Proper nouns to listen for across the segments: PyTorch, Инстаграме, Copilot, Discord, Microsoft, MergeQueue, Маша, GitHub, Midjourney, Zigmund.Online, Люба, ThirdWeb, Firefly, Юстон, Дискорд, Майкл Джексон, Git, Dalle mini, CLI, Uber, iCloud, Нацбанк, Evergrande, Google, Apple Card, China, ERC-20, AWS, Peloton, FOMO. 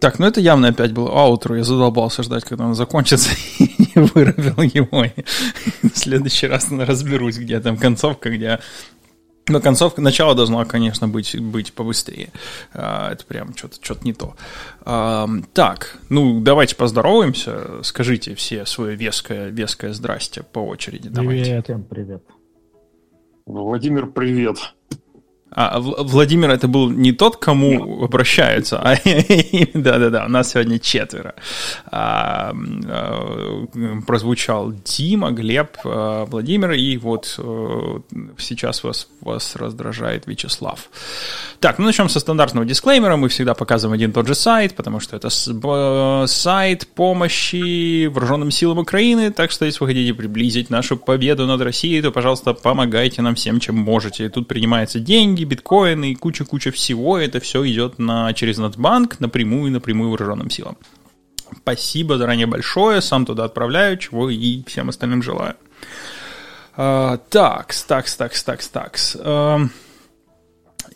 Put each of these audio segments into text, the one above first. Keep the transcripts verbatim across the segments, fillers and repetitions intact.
Так, ну это явно опять было аутро. Я задолбался ждать, когда он закончится, и не вырубил его. И в следующий раз разберусь, где там концовка, где... Но концовка, начало должно, конечно, быть, быть побыстрее. Это прям что-то, что-то не то. Так, ну давайте поздороваемся. Скажите все свое веское, веское здрасте по очереди. Давайте. Привет, всем привет. Владимир, привет. А, Владимир, это был не тот, кому обращаются, а да-да-да, у нас сегодня четверо. А, а, прозвучал Дима, Глеб, а, Владимир, и вот а, сейчас вас, вас раздражает Вячеслав. Так, ну начнем со стандартного дисклеймера. Мы всегда показываем один и тот же сайт, потому что это с, б, сайт помощи вооруженным силам Украины, так что если вы хотите приблизить нашу победу над Россией, то, пожалуйста, помогайте нам всем, чем можете. Тут принимаются деньги, биткоины и куча-куча всего. Это все идет на, через Нацбанк напрямую, напрямую вооруженным силам. Спасибо заранее большое. Сам туда отправляю, чего и всем остальным желаю. А, такс, такс, такс, такс, такс. А,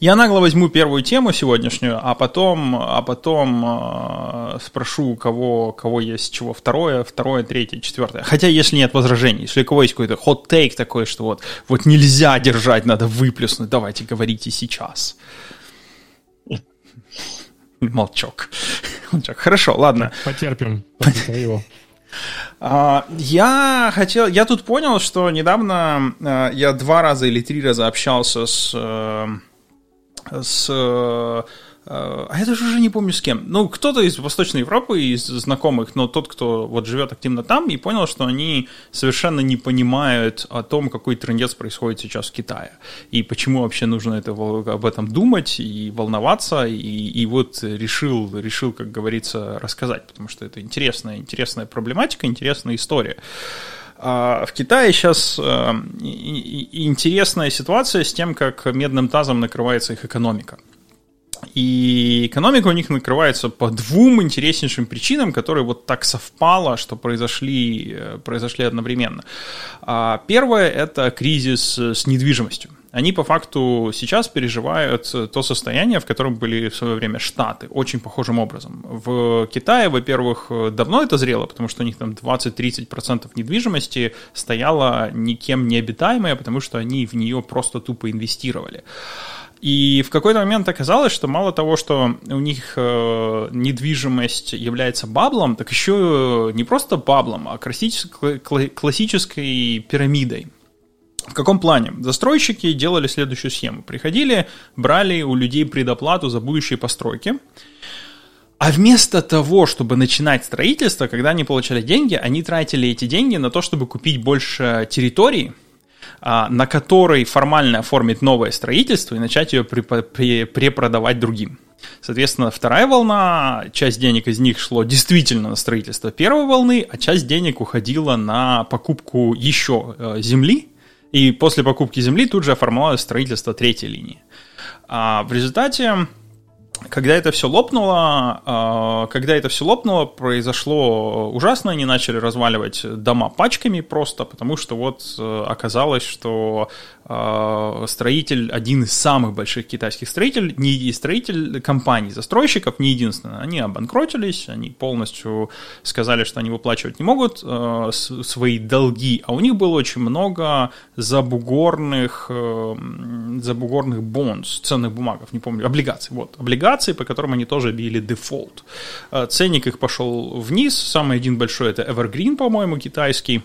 я нагло возьму первую тему сегодняшнюю, а потом, а потом а, спрошу, у кого, кого есть чего второе, второе, третье, четвертое. Хотя, если нет возражений, если у кого есть какой-то хот-тейк такой, что вот, вот нельзя держать, надо выплеснуть, давайте говорите сейчас. Молчок. Молчок. Хорошо, ладно. Потерпим. Потерпим его. Я хотел, я тут понял, что недавно я два раза или три раза общался с... с... А я даже уже не помню с кем. Ну, кто-то из Восточной Европы, из знакомых, но тот, кто вот живет активно там, и понял, что они совершенно не понимают о том, какой трындец происходит сейчас в Китае. И почему вообще нужно это, об этом думать и волноваться. И, и вот решил, решил, как говорится, рассказать, потому что это интересная, интересная проблематика, интересная история. В Китае сейчас интересная ситуация с тем, как медным тазом накрывается их экономика. И экономика у них накрывается по двум интереснейшим причинам, которые вот так совпало, что произошли, произошли одновременно. Первое – это кризис с недвижимостью. Они по факту сейчас переживают то состояние, в котором были в свое время Штаты, очень похожим образом. В Китае, во-первых, давно это зрело, потому что у них там двадцать-тридцать процентов недвижимости стояло никем не обитаемое, потому что они в нее просто тупо инвестировали. И в какой-то момент оказалось, что мало того, что у них недвижимость является баблом, так еще не просто баблом, а классической, классической пирамидой. В каком плане? Застройщики делали следующую схему. Приходили, брали у людей предоплату за будущие постройки. А вместо того, чтобы начинать строительство, когда они получали деньги, они тратили эти деньги на то, чтобы купить больше территории, на которой формально оформить новое строительство и начать ее перепродавать другим. Соответственно, вторая волна, часть денег из них шло действительно на строительство первой волны, а часть денег уходила на покупку еще земли, и после покупки земли тут же оформлялось строительство третьей линии. А в результате... Когда это все лопнуло, когда это все лопнуло, произошло ужасно, они начали разваливать дома пачками просто, потому что вот оказалось, что строитель, один из самых больших китайских строителей, не строитель компаний, застройщиков, не единственное, они обанкротились, они полностью сказали, что они выплачивать не могут свои долги, а у них было очень много забугорных, забугорных бонус, ценных бумагов, не помню, облигаций, вот, облигаций, по которым они тоже били дефолт. Ценник их пошел вниз. Самый один большой — это Evergrande, по-моему, китайский.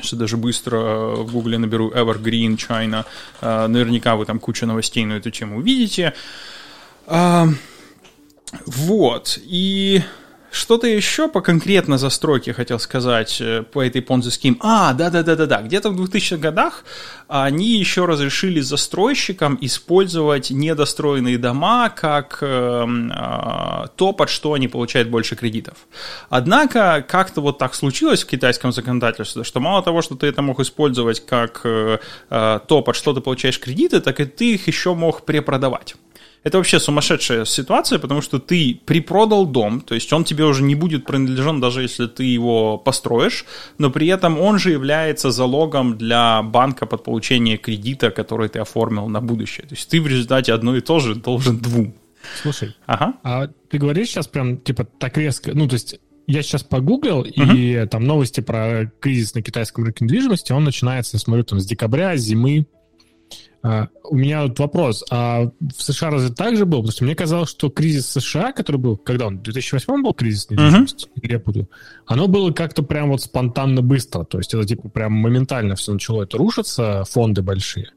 Что даже быстро в Гугле наберу Evergrande China. Наверняка вы там кучу новостей на эту тему увидите. Вот. И... Что-то еще по конкретно застройке хотел сказать по этой понзи-схеме. А, да-да-да-да-да. Где-то в двухтысячных годах они еще разрешили застройщикам использовать недостроенные дома как э, то, под что они получают больше кредитов. Однако как-то вот так случилось в китайском законодательстве, что мало того, что ты это мог использовать как э, то, под что ты получаешь кредиты, так и ты их еще мог перепродавать. Это вообще сумасшедшая ситуация, потому что ты припродал дом, то есть он тебе уже не будет принадлежен, даже если ты его построишь, но при этом он же является залогом для банка под получение кредита, который ты оформил на будущее. То есть ты в результате одно и то же должен двум. Слушай, ага. а ты говоришь сейчас прям, типа, так резко, ну, то есть я сейчас погуглил, uh-huh. и там новости про кризис на китайском рынке недвижимости, он начинается, я смотрю, там, с декабря, с зимы. Uh, у меня вот вопрос, а в США разве так же был? Потому что мне казалось, что кризис США, который был, когда он, в две тысячи восьмом был кризис недвижимости, uh-huh. я путаю, оно было как-то прям вот спонтанно быстро, то есть это типа прям моментально все начало это рушиться, фонды большие,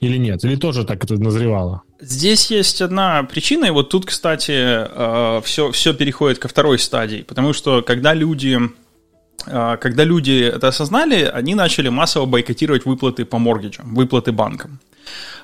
или нет? Или тоже так это назревало? Здесь есть одна причина, и вот тут, кстати, все, все переходит ко второй стадии, потому что когда люди, когда люди это осознали, они начали массово бойкотировать выплаты по моргиджам, выплаты банкам.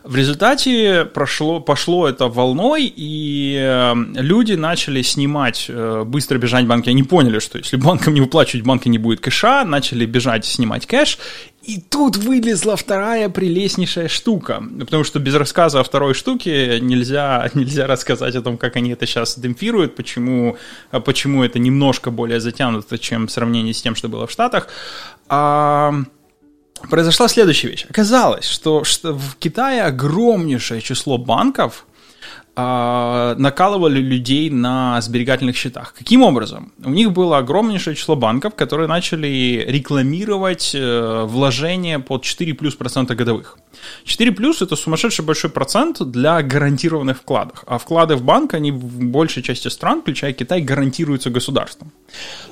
В результате прошло, пошло это волной, и люди начали снимать, быстро бежать банки. Они поняли, что если банкам не выплачивать, банка не будет кэша, начали бежать снимать кэш. И тут вылезла вторая прелестнейшая штука, потому что без рассказа о второй штуке нельзя, нельзя рассказать о том, как они это сейчас демпфируют, почему, почему это немножко более затянуто, чем в сравнении с тем, что было в Штатах. А... Произошла следующая вещь. Оказалось, что, что в Китае огромнейшее число банков э, накалывали людей на сберегательных счетах. Каким образом? У них было огромнейшее число банков, которые начали рекламировать э, вложения под четыре плюс процента годовых. четыре плюс это сумасшедший большой процент для гарантированных вкладов. А вклады в банк, они в большей части стран, включая Китай, гарантируются государством.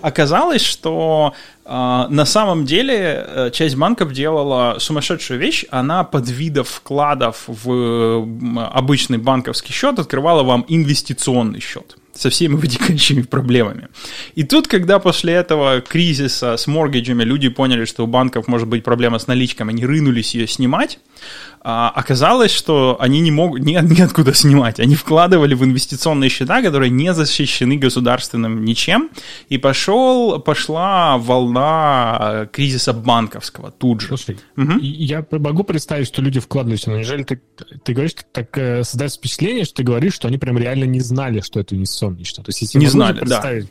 Оказалось, что э, на самом деле э, часть банков делала сумасшедшую вещь. Она под видом вкладов в э, обычный банковский счет открывала вам инвестиционный счет со всеми вытекающими проблемами. И тут, когда после этого кризиса с моргиджами люди поняли, что у банков может быть проблема с наличкой, они рынулись ее снимать, оказалось, что они не могут, не, неоткуда снимать. Они вкладывали в инвестиционные счета, которые не защищены государственным ничем, и пошел, пошла волна кризиса банковского тут же. Слушай, угу. я могу представить, что люди вкладываются, но неужели ты, ты говоришь, так создается впечатление, что ты говоришь, что они прям реально не знали, что это инвестиционное счет. То есть, если не знали, представить... да.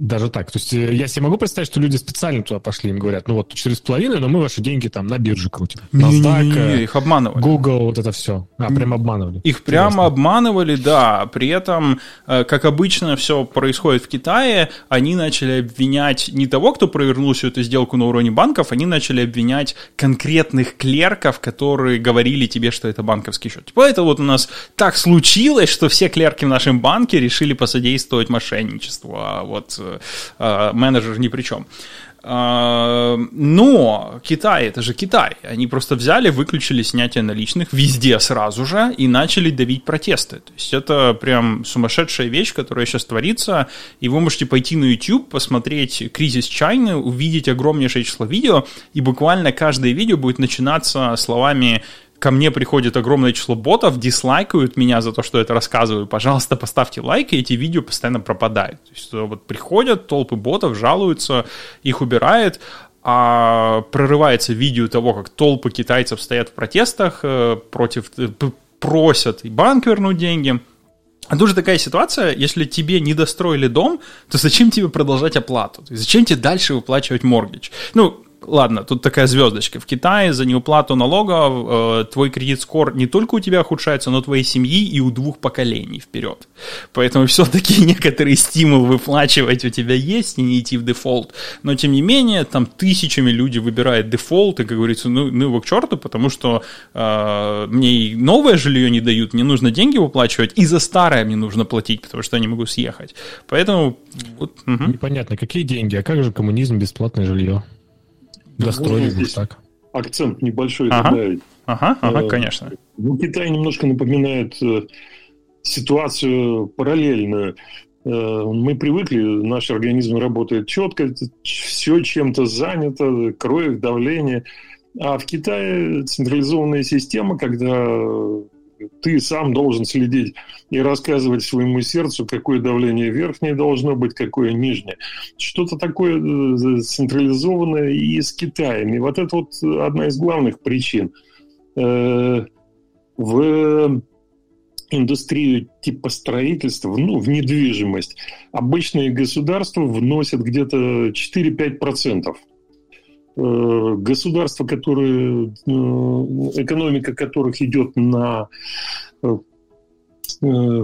Даже так. То есть я себе могу представить, что люди специально туда пошли, им говорят, ну вот, четыре с половиной, но мы ваши деньги там на бирже крутим. Не-не-не, их обманывали. Google, вот это все. А, прям обманывали. Их прямо Интересно. обманывали, да. При этом, как обычно все происходит в Китае, они начали обвинять не того, кто провернул всю эту сделку на уровне банков, они начали обвинять конкретных клерков, которые говорили тебе, что это банковский счет. Типа это вот у нас так случилось, что все клерки в нашем банке решили посодействовать мошенничеству. А вот... менеджер ни при чем. Но Китай, это же Китай. Они просто взяли, выключили снятие наличных везде сразу же и начали давить протесты. То есть это прям сумасшедшая вещь, которая сейчас творится. И вы можете пойти на YouTube, посмотреть кризис Чайны, увидеть огромнейшее число видео. И буквально каждое видео будет начинаться словами: ко мне приходит огромное число ботов, дизлайкают меня за то, что я это рассказываю. Пожалуйста, поставьте лайк, и эти видео постоянно пропадают. То есть вот приходят толпы ботов, жалуются, их убирает, а прорывается видео того, как толпы китайцев стоят в протестах, против, просят и банк вернуть деньги. А тут же такая ситуация, если тебе не достроили дом, то зачем тебе продолжать оплату? Зачем тебе дальше выплачивать моргидж? Ну, ладно, тут такая звездочка. В Китае за неуплату налога э, твой кредит-скор не только у тебя ухудшается, но и твоей семьи и у двух поколений вперед. Поэтому все-таки некоторый стимул выплачивать у тебя есть и не идти в дефолт. Но, тем не менее, там тысячами люди выбирают дефолт и, как говорится, ну, ну его к черту, потому что э, мне и новое жилье не дают, мне нужно деньги выплачивать, и за старое мне нужно платить, потому что я не могу съехать. Поэтому... Вот, угу. Непонятно, какие деньги, а как же коммунизм, бесплатное жилье? Достроили здесь так. Акцент небольшой ага, добавить. Ага, ага, э, конечно. Ну, Китай немножко напоминает э, ситуацию параллельную. Э, мы привыкли, наш организм работает четко, все чем-то занято, кровь, давление. А в Китае централизованная система, когда ты сам должен следить и рассказывать своему сердцу, какое давление верхнее должно быть, какое нижнее. Что-то такое централизованное и с Китаем. И вот это вот одна из главных причин. В индустрию типа строительства, ну, в недвижимость, обычные государства вносят где-то четыре-пять процентов. Государства, которые, экономика которых идет на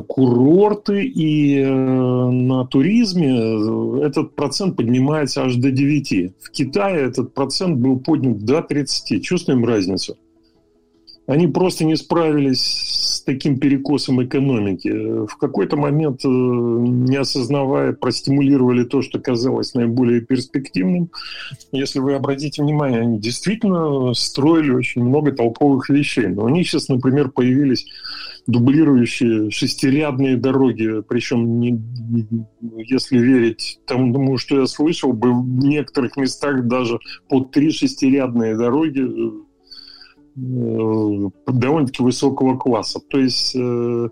курорты и на туризме этот процент поднимается аж до девяти. В Китае этот процент был поднят до тридцати. Чувствуем разницу? Они просто не справились с таким перекосом экономики. В какой-то момент, не осознавая, простимулировали то, что казалось наиболее перспективным. Если вы обратите внимание, они действительно строили очень много толковых вещей. Но у них сейчас, например, появились дублирующие шестирядные дороги. Причем, не, если верить тому, что я слышал, в некоторых местах даже по три шестирядные дороги довольно-таки высокого класса. То есть э,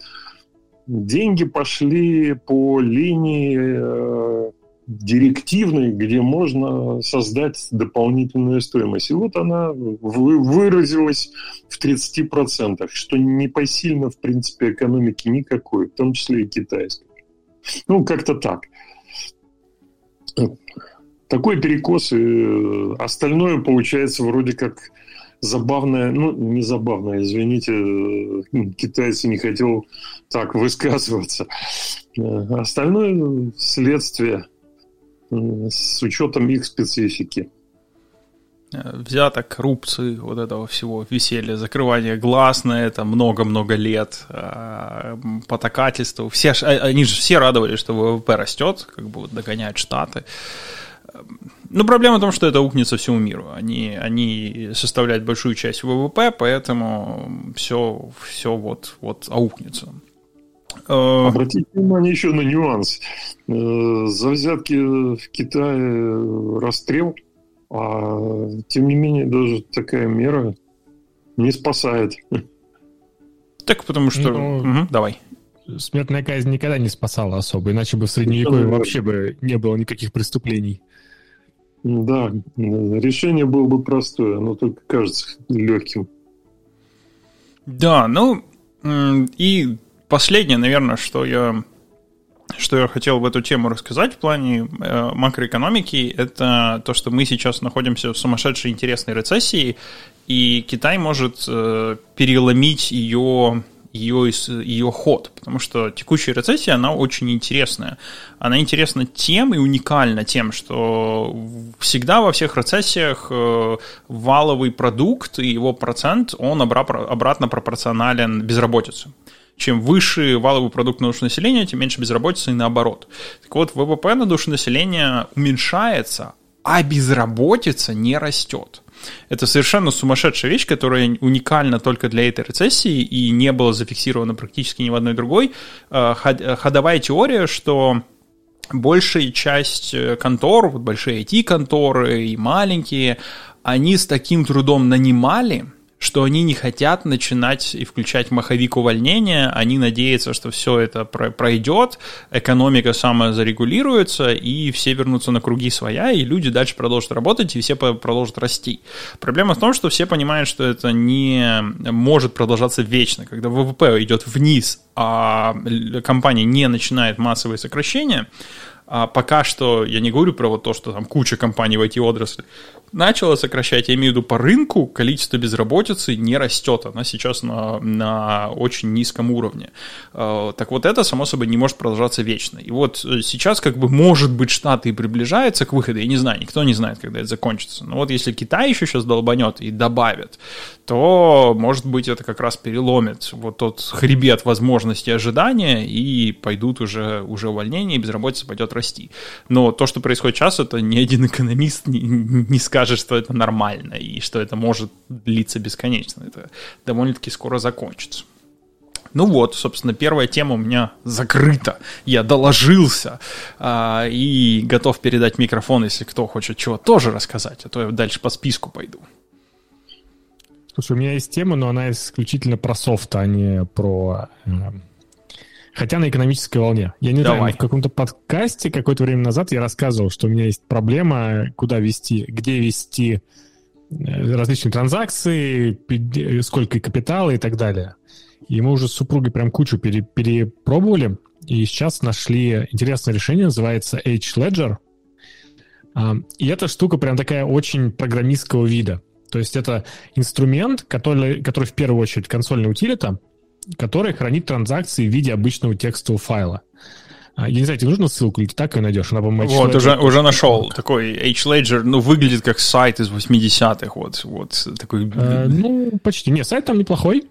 деньги пошли по линии э, директивной, где можно создать дополнительную стоимость. И вот она вы, выразилась в тридцати процентах, что непосильно, в принципе, экономики никакой, в том числе и китайской. Ну, как-то так. Такой перекос, и остальное получается вроде как забавное, ну, не забавное, извините, китайцы, не хотел так высказываться. Остальное следствие с учетом их специфики. Взяток, коррупции, вот этого всего веселья, закрывание глаз на это много-много лет, потакательство. Все, они же все радовались, что ВВП растет, как бы догоняют Штаты. Ну, проблема в том, что это аукнется всему миру. Они, они составляют большую часть ВВП, поэтому все, все вот, вот аукнется. Обратите внимание еще на нюанс. За взятки в Китае расстрел, а тем не менее даже такая мера не спасает. Так потому что... Но... Угу, давай. Смертная казнь никогда не спасала особо, иначе бы в Средневековье вообще бы не было никаких преступлений. Да, решение было бы простое, оно только кажется легким. Да, ну и последнее, наверное, что я, что я хотел в эту тему рассказать в плане макроэкономики, это то, что мы сейчас находимся в сумасшедшей интересной рецессии, и Китай может переломить ее... Ее, ее ход, потому что текущая рецессия, она очень интересная. Она интересна тем и уникальна тем, что всегда во всех рецессиях валовый продукт и его процент, он обратно пропорционален безработице. Чем выше валовый продукт на душу населения, тем меньше безработицы и наоборот. Так вот, ВВП на душу населения уменьшается, а безработица не растет. Это совершенно сумасшедшая вещь, которая уникальна только для этой рецессии и не была зафиксирована практически ни в одной другой. Ходовая теория, что большая часть контор, вот большие ай ти-конторы и маленькие, они с таким трудом нанимали, что они не хотят начинать и включать маховик увольнения, они надеются, что все это пройдет, экономика сама зарегулируется, и все вернутся на круги своя, и люди дальше продолжат работать, и все продолжат расти. Проблема в том, что все понимают, что это не может продолжаться вечно. Когда ВВП идет вниз, а компания не начинает массовые сокращения, а пока что, я не говорю про вот то, что там куча компаний в ай ти-отрасли начала сокращать, я имею в виду по рынку, количество безработицы не растет, она сейчас на, на очень низком уровне. Так вот это, само собой, не может продолжаться вечно. И вот сейчас, как бы, может быть, Штаты и приближаются к выходу, я не знаю, никто не знает, когда это закончится. Но вот если Китай еще сейчас долбанет и добавит, то, может быть, это как раз переломит вот тот хребет возможностей ожидания, и пойдут уже, уже увольнения, и безработица пойдет расти. Но то, что происходит сейчас, это ни один экономист не, не скажет, что это нормально и что это может длиться бесконечно. Это довольно-таки скоро закончится. Ну вот, собственно, первая тема у меня закрыта. Я доложился а, и готов передать микрофон, если кто хочет чего тоже рассказать, а то я дальше по списку пойду. Слушай, у меня есть тема, но она исключительно про софт, а не про... Хотя на экономической волне. Я не Давай. знаю, в каком-то подкасте какое-то время назад я рассказывал, что у меня есть проблема, куда вести, где вести различные транзакции, сколько капитала и так далее. И мы уже с супругой прям кучу пере, перепробовали, и сейчас нашли интересное решение, называется hledger. И эта штука прям такая очень программистского вида. То есть это инструмент, который, который в первую очередь консольная утилита, который хранит транзакции в виде обычного текстового файла. Я не знаю, тебе нужна ссылку, или ты так ее найдешь? Она, по-моему, вот, уже, уже нашел такой hledger, ну, выглядит как сайт из восьмидесятых, вот, вот такой... Э, ну, почти. Нет, сайт там неплохой.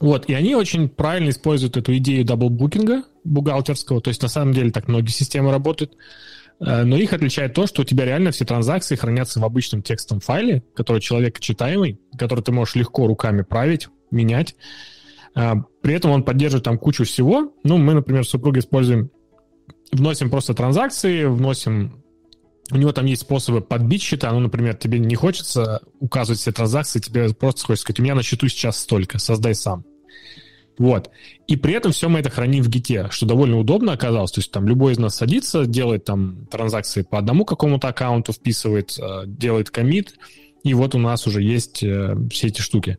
Вот, и они очень правильно используют эту идею даблбукинга бухгалтерского, то есть, на самом деле, так многие системы работают, но их отличает то, что у тебя реально все транзакции хранятся в обычном текстовом файле, который человекочитаемый, который ты можешь легко руками править, менять. При этом он поддерживает там кучу всего. Ну, мы, например, с супругой используем, вносим просто транзакции, вносим... У него там есть способы подбить счета. Ну, например, тебе не хочется указывать все транзакции, тебе просто хочется сказать, у меня на счету сейчас столько, создай сам. Вот. И при этом все мы это храним в гите, что довольно удобно оказалось. То есть там любой из нас садится, делает там транзакции по одному какому-то аккаунту, вписывает, делает коммит, и вот у нас уже есть все эти штуки.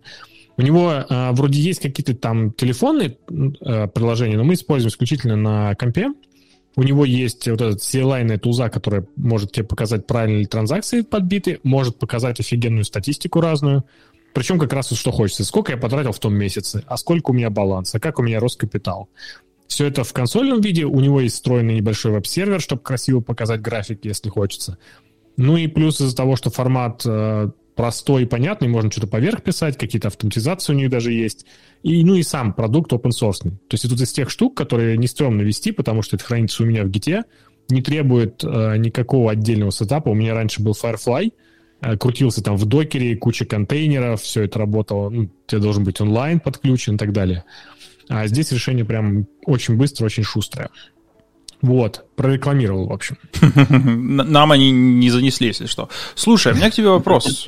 У него э, вроде есть какие-то там телефонные э, приложения, но мы используем исключительно на компе. У него есть вот этот си эл ай-ная тулза, которая может тебе показать, правильно ли транзакции подбиты, может показать офигенную статистику разную. Причем как раз вот что хочется. Сколько я потратил в том месяце, а сколько у меня баланса, как у меня рос капитал. Все это в консольном виде. У него есть встроенный небольшой веб-сервер, чтобы красиво показать график, если хочется. Ну и плюс из-за того, что формат... Э, простой и понятный, можно что-то поверх писать, какие-то автоматизации у них даже есть. И, ну и сам продукт open-source. То есть это из тех штук, которые не стрёмно вести, потому что это хранится у меня в гите, не требует э, никакого отдельного сетапа. У меня раньше был Firefly, э, крутился там в докере, куча контейнеров, все это работало. Ну, у тебя должен быть онлайн подключен и так далее. А здесь решение прям очень быстро, очень шустрое. Вот, прорекламировал, в общем. Нам они не занесли, если что. Слушай, у меня к тебе вопрос.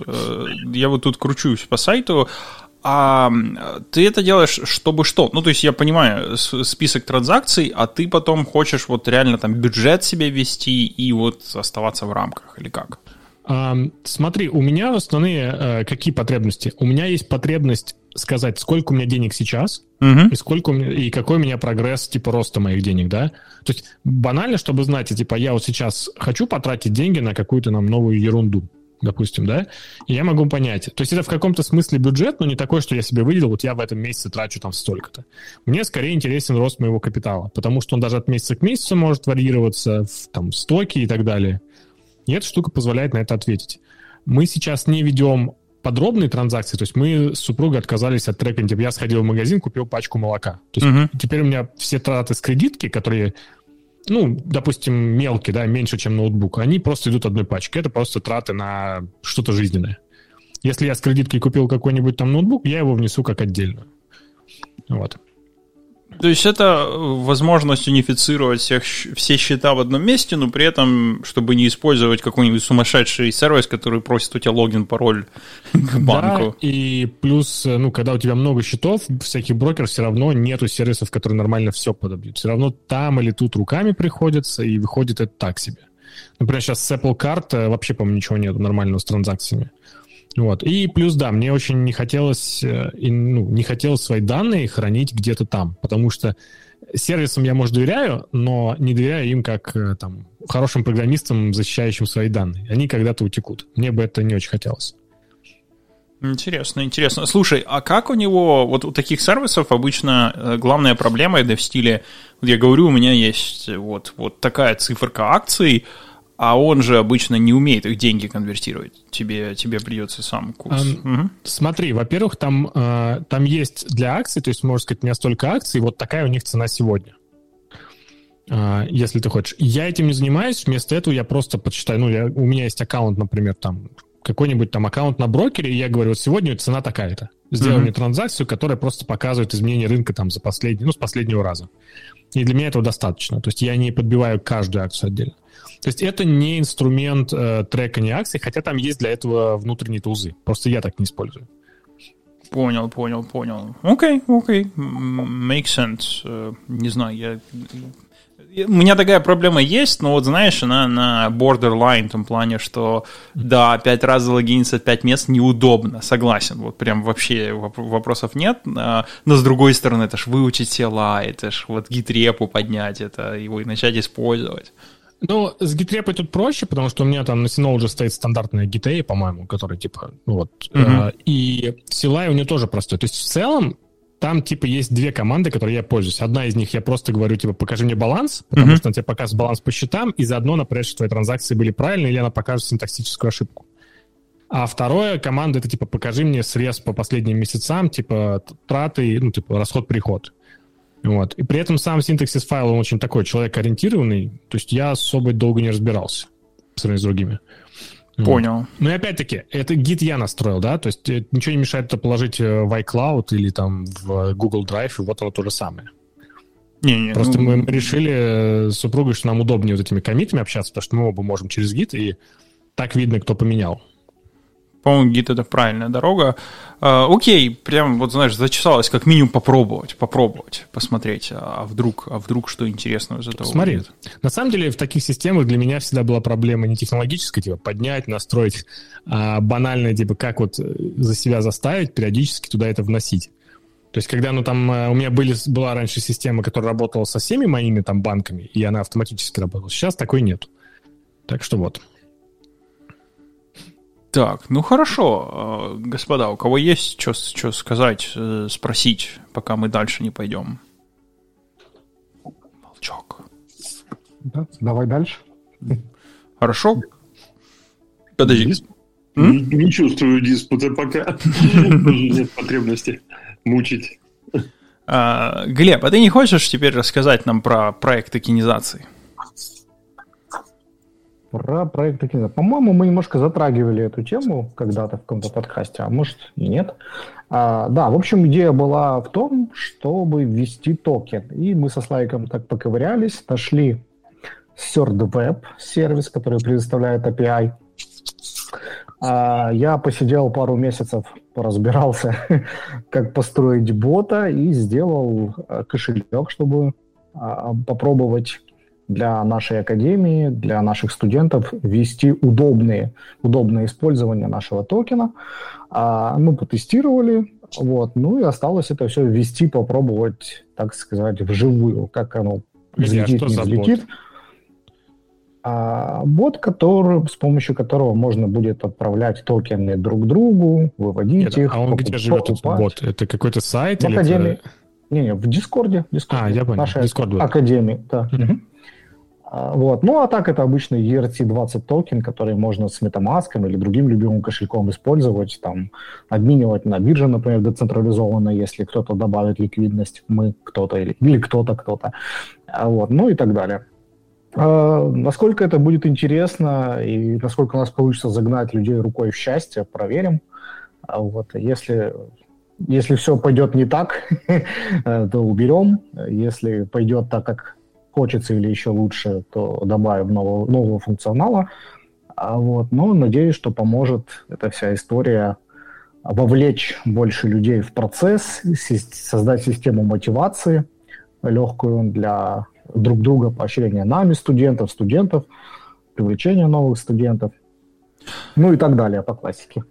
Я вот тут кручусь по сайту. А ты это делаешь, чтобы что? Ну, то есть я понимаю список транзакций, а ты потом хочешь вот реально там бюджет себе вести и вот оставаться в рамках, или как? Смотри, у меня основные какие потребности? У меня есть потребность сказать, сколько у меня денег сейчас, uh-huh. и сколько у меня, и какой у меня прогресс, типа, роста моих денег, да? То есть банально, чтобы знать, типа, я вот сейчас хочу потратить деньги на какую-то нам новую ерунду, допустим, да? И я могу понять. То есть это в каком-то смысле бюджет, но не такой, что я себе выделил, вот я в этом месяце трачу там столько-то. Мне скорее интересен рост моего капитала, потому что он даже от месяца к месяцу может варьироваться, в, там, стоки и так далее. И эта штука позволяет на это ответить. Мы сейчас не ведем... подробные транзакции, то есть мы с супругой отказались от трекинга. Типа я сходил в магазин, купил пачку молока. То есть uh-huh. теперь у меня все траты с кредитки, которые, ну, допустим, мелкие, да, меньше, чем ноутбук, они просто идут одной пачкой. Это просто траты на что-то жизненное. Если я с кредиткой купил какой-нибудь там ноутбук, я его внесу как отдельную. Вот. То есть это возможность унифицировать всех, все счета в одном месте, но при этом, чтобы не использовать какой-нибудь сумасшедший сервис, который просит у тебя логин, пароль к банку. Да, и плюс, ну, когда у тебя много счетов, всяких брокеров, все равно нету сервисов, которые нормально все подобьют. Все равно там или тут руками приходится, и выходит это так себе. Например, сейчас с Apple Card вообще, по-моему, ничего нету нормального с транзакциями. Вот. И плюс, да, мне очень не хотелось, ну, не хотелось свои данные хранить где-то там, потому что сервисам я, может, доверяю, но не доверяю им как там, хорошим программистам, защищающим свои данные. Они когда-то утекут. Мне бы это не очень хотелось. Интересно, интересно. Слушай, а как у него, вот у таких сервисов обычно главная проблема, это в стиле, вот я говорю, у меня есть вот, вот такая циферка акций, а он же обычно не умеет их деньги конвертировать. Тебе, тебе придется сам курс. Um, угу. Смотри, во-первых, там, э, там есть для акций, то есть, можно сказать, у меня столько акций, вот такая у них цена сегодня, э, если ты хочешь. Я этим не занимаюсь, вместо этого я просто подсчитаю, ну, я, у меня есть аккаунт, например, там, какой-нибудь там аккаунт на брокере, и я говорю, вот сегодня цена такая-то. Сделаю uh-huh. мне транзакцию, которая просто показывает изменение рынка там за последний, ну, с последнего раза. И для меня этого достаточно. То есть я не подбиваю каждую акцию отдельно. То есть это не инструмент э, трекания акций, хотя там есть для этого внутренние тулзы. Просто я так не использую. Понял, понял, понял. Окей, окей. Make sense. Uh, не знаю, я... У меня такая проблема есть, но вот, знаешь, она на borderline в том плане, что да, пять раз залогиниться, пять мест неудобно, согласен, вот прям вообще вопросов нет, но с другой стороны, это ж выучить си эл ай, это ж вот гитрепу поднять, это его и начать использовать. Ну, с гитрепой тут проще, потому что у меня там на Synology уже стоит стандартная гитей, по-моему, которая типа, вот, mm-hmm. и си эл ай у нее тоже простой, то есть в целом там, типа, есть две команды, которые я пользуюсь. Одна из них, я просто говорю, типа, покажи мне баланс, потому mm-hmm. что она тебе показывает баланс по счетам, и заодно она проверит, что твои транзакции были правильные, или она покажет синтаксическую ошибку. А вторая команда, это, типа, покажи мне срез по последним месяцам, типа, траты, ну, типа, расход-приход. Вот. И при этом сам синтаксис файла, он очень такой человек-ориентированный, то есть я особо долго не разбирался по сравнению с другими. Понял. Вот. Ну и опять-таки, это Git я настроил, да, то есть ничего не мешает это положить в iCloud или там в Google Drive, и вот оно то же самое. Не-не, Просто ну... мы решили с супругой, что нам удобнее вот этими коммитами общаться, потому что мы оба можем через Git, и так видно, кто поменял. По-моему, Git — это правильная дорога. А, окей, прям вот, знаешь, зачесалось как минимум попробовать, попробовать, посмотреть, а вдруг, а вдруг что интересного из этого Смотри, будет. На самом деле в таких системах для меня всегда была проблема не технологическая, типа поднять, настроить, а банальное, типа как вот за себя заставить периодически туда это вносить. То есть когда, ну, там, у меня были, была раньше система, которая работала со всеми моими там банками, и она автоматически работала. Сейчас такой нет. Так что вот. Так, ну хорошо, господа, у кого есть что, что сказать, спросить, пока мы дальше не пойдем? Молчок. Да, давай дальше. Хорошо. Подожди. Дисп... Не, не чувствую диспута пока. Нет потребности мучить. Глеб, а ты не хочешь теперь рассказать нам про проект токенизации? Про проект токенизации. По-моему, мы немножко затрагивали эту тему когда-то в каком-то подкасте, а может и нет. А, да, в общем, идея была в том, чтобы ввести токен. И мы со Славиком так поковырялись, нашли ThirdWeb сервис, который предоставляет эй пи ай. А, я посидел пару месяцев, поразбирался, как построить бота, и сделал кошелек, чтобы а, попробовать... для нашей академии, для наших студентов ввести удобные, удобное использование нашего токена. А, мы потестировали, вот, ну и осталось это все ввести, попробовать, так сказать, вживую, как оно взлетит, а не взлетит. Бот? А, бот, который, с помощью которого можно будет отправлять токены друг другу, выводить Нет, их, а он покуп, где живет покупать. Бот? Это какой-то сайт? В или академии. Это... Не-не, в Дискорде. Дискорде. А, я понял. Наша Дискорд академия, да. Угу. Вот. Ну, а так это обычный и эр си двадцать токен, который можно с MetaMask или другим любимым кошельком использовать, там, обменивать на бирже, например, децентрализованно, если кто-то добавит ликвидность, мы кто-то или, или кто-то, кто-то, вот, ну и так далее. А, насколько это будет интересно и насколько у нас получится загнать людей рукой в счастье, проверим. А вот, если... Если все пойдет не так, то уберем. Если пойдет так, как хочется, или еще лучше, то добавим нового, нового функционала. А вот, но надеюсь, что поможет эта вся история вовлечь больше людей в процесс, создать систему мотивации легкую для друг друга, поощрения нами, студентов, студентов, привлечения новых студентов, ну и так далее по классике.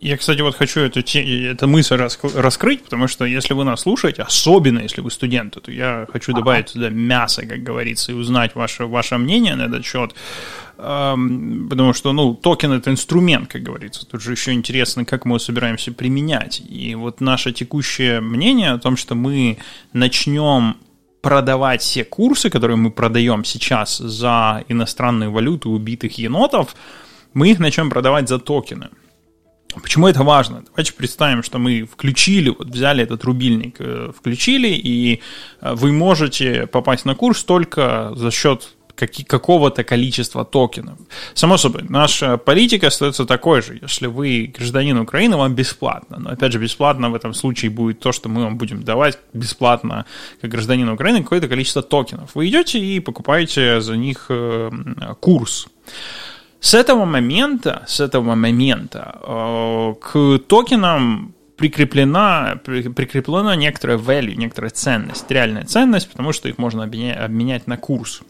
Я, кстати, вот хочу эту, эту мысль раскрыть, потому что если вы нас слушаете, особенно если вы студенты, то я хочу добавить туда мясо, как говорится, и узнать ваше, ваше мнение на этот счет, потому что, ну, токен — это инструмент, как говорится. Тут же еще интересно, как мы его собираемся применять. И вот наше текущее мнение о том, что мы начнем продавать все курсы, которые мы продаем сейчас за иностранную валюту убитых енотов, мы их начнем продавать за токены. Почему это важно? Давайте представим, что мы включили, вот взяли этот рубильник, включили, и вы можете попасть на курс только за счет какого-то количества токенов. Само собой, наша политика остается такой же. Если вы гражданин Украины, вам бесплатно. Но, опять же, бесплатно в этом случае будет то, что мы вам будем давать бесплатно, как гражданин Украины, какое-то количество токенов. Вы идете и покупаете за них курс. С этого момента, с этого момента э, к токенам прикреплена, при, прикреплена некоторая value, некоторая ценность, реальная ценность, потому что их можно обменять, обменять на курс.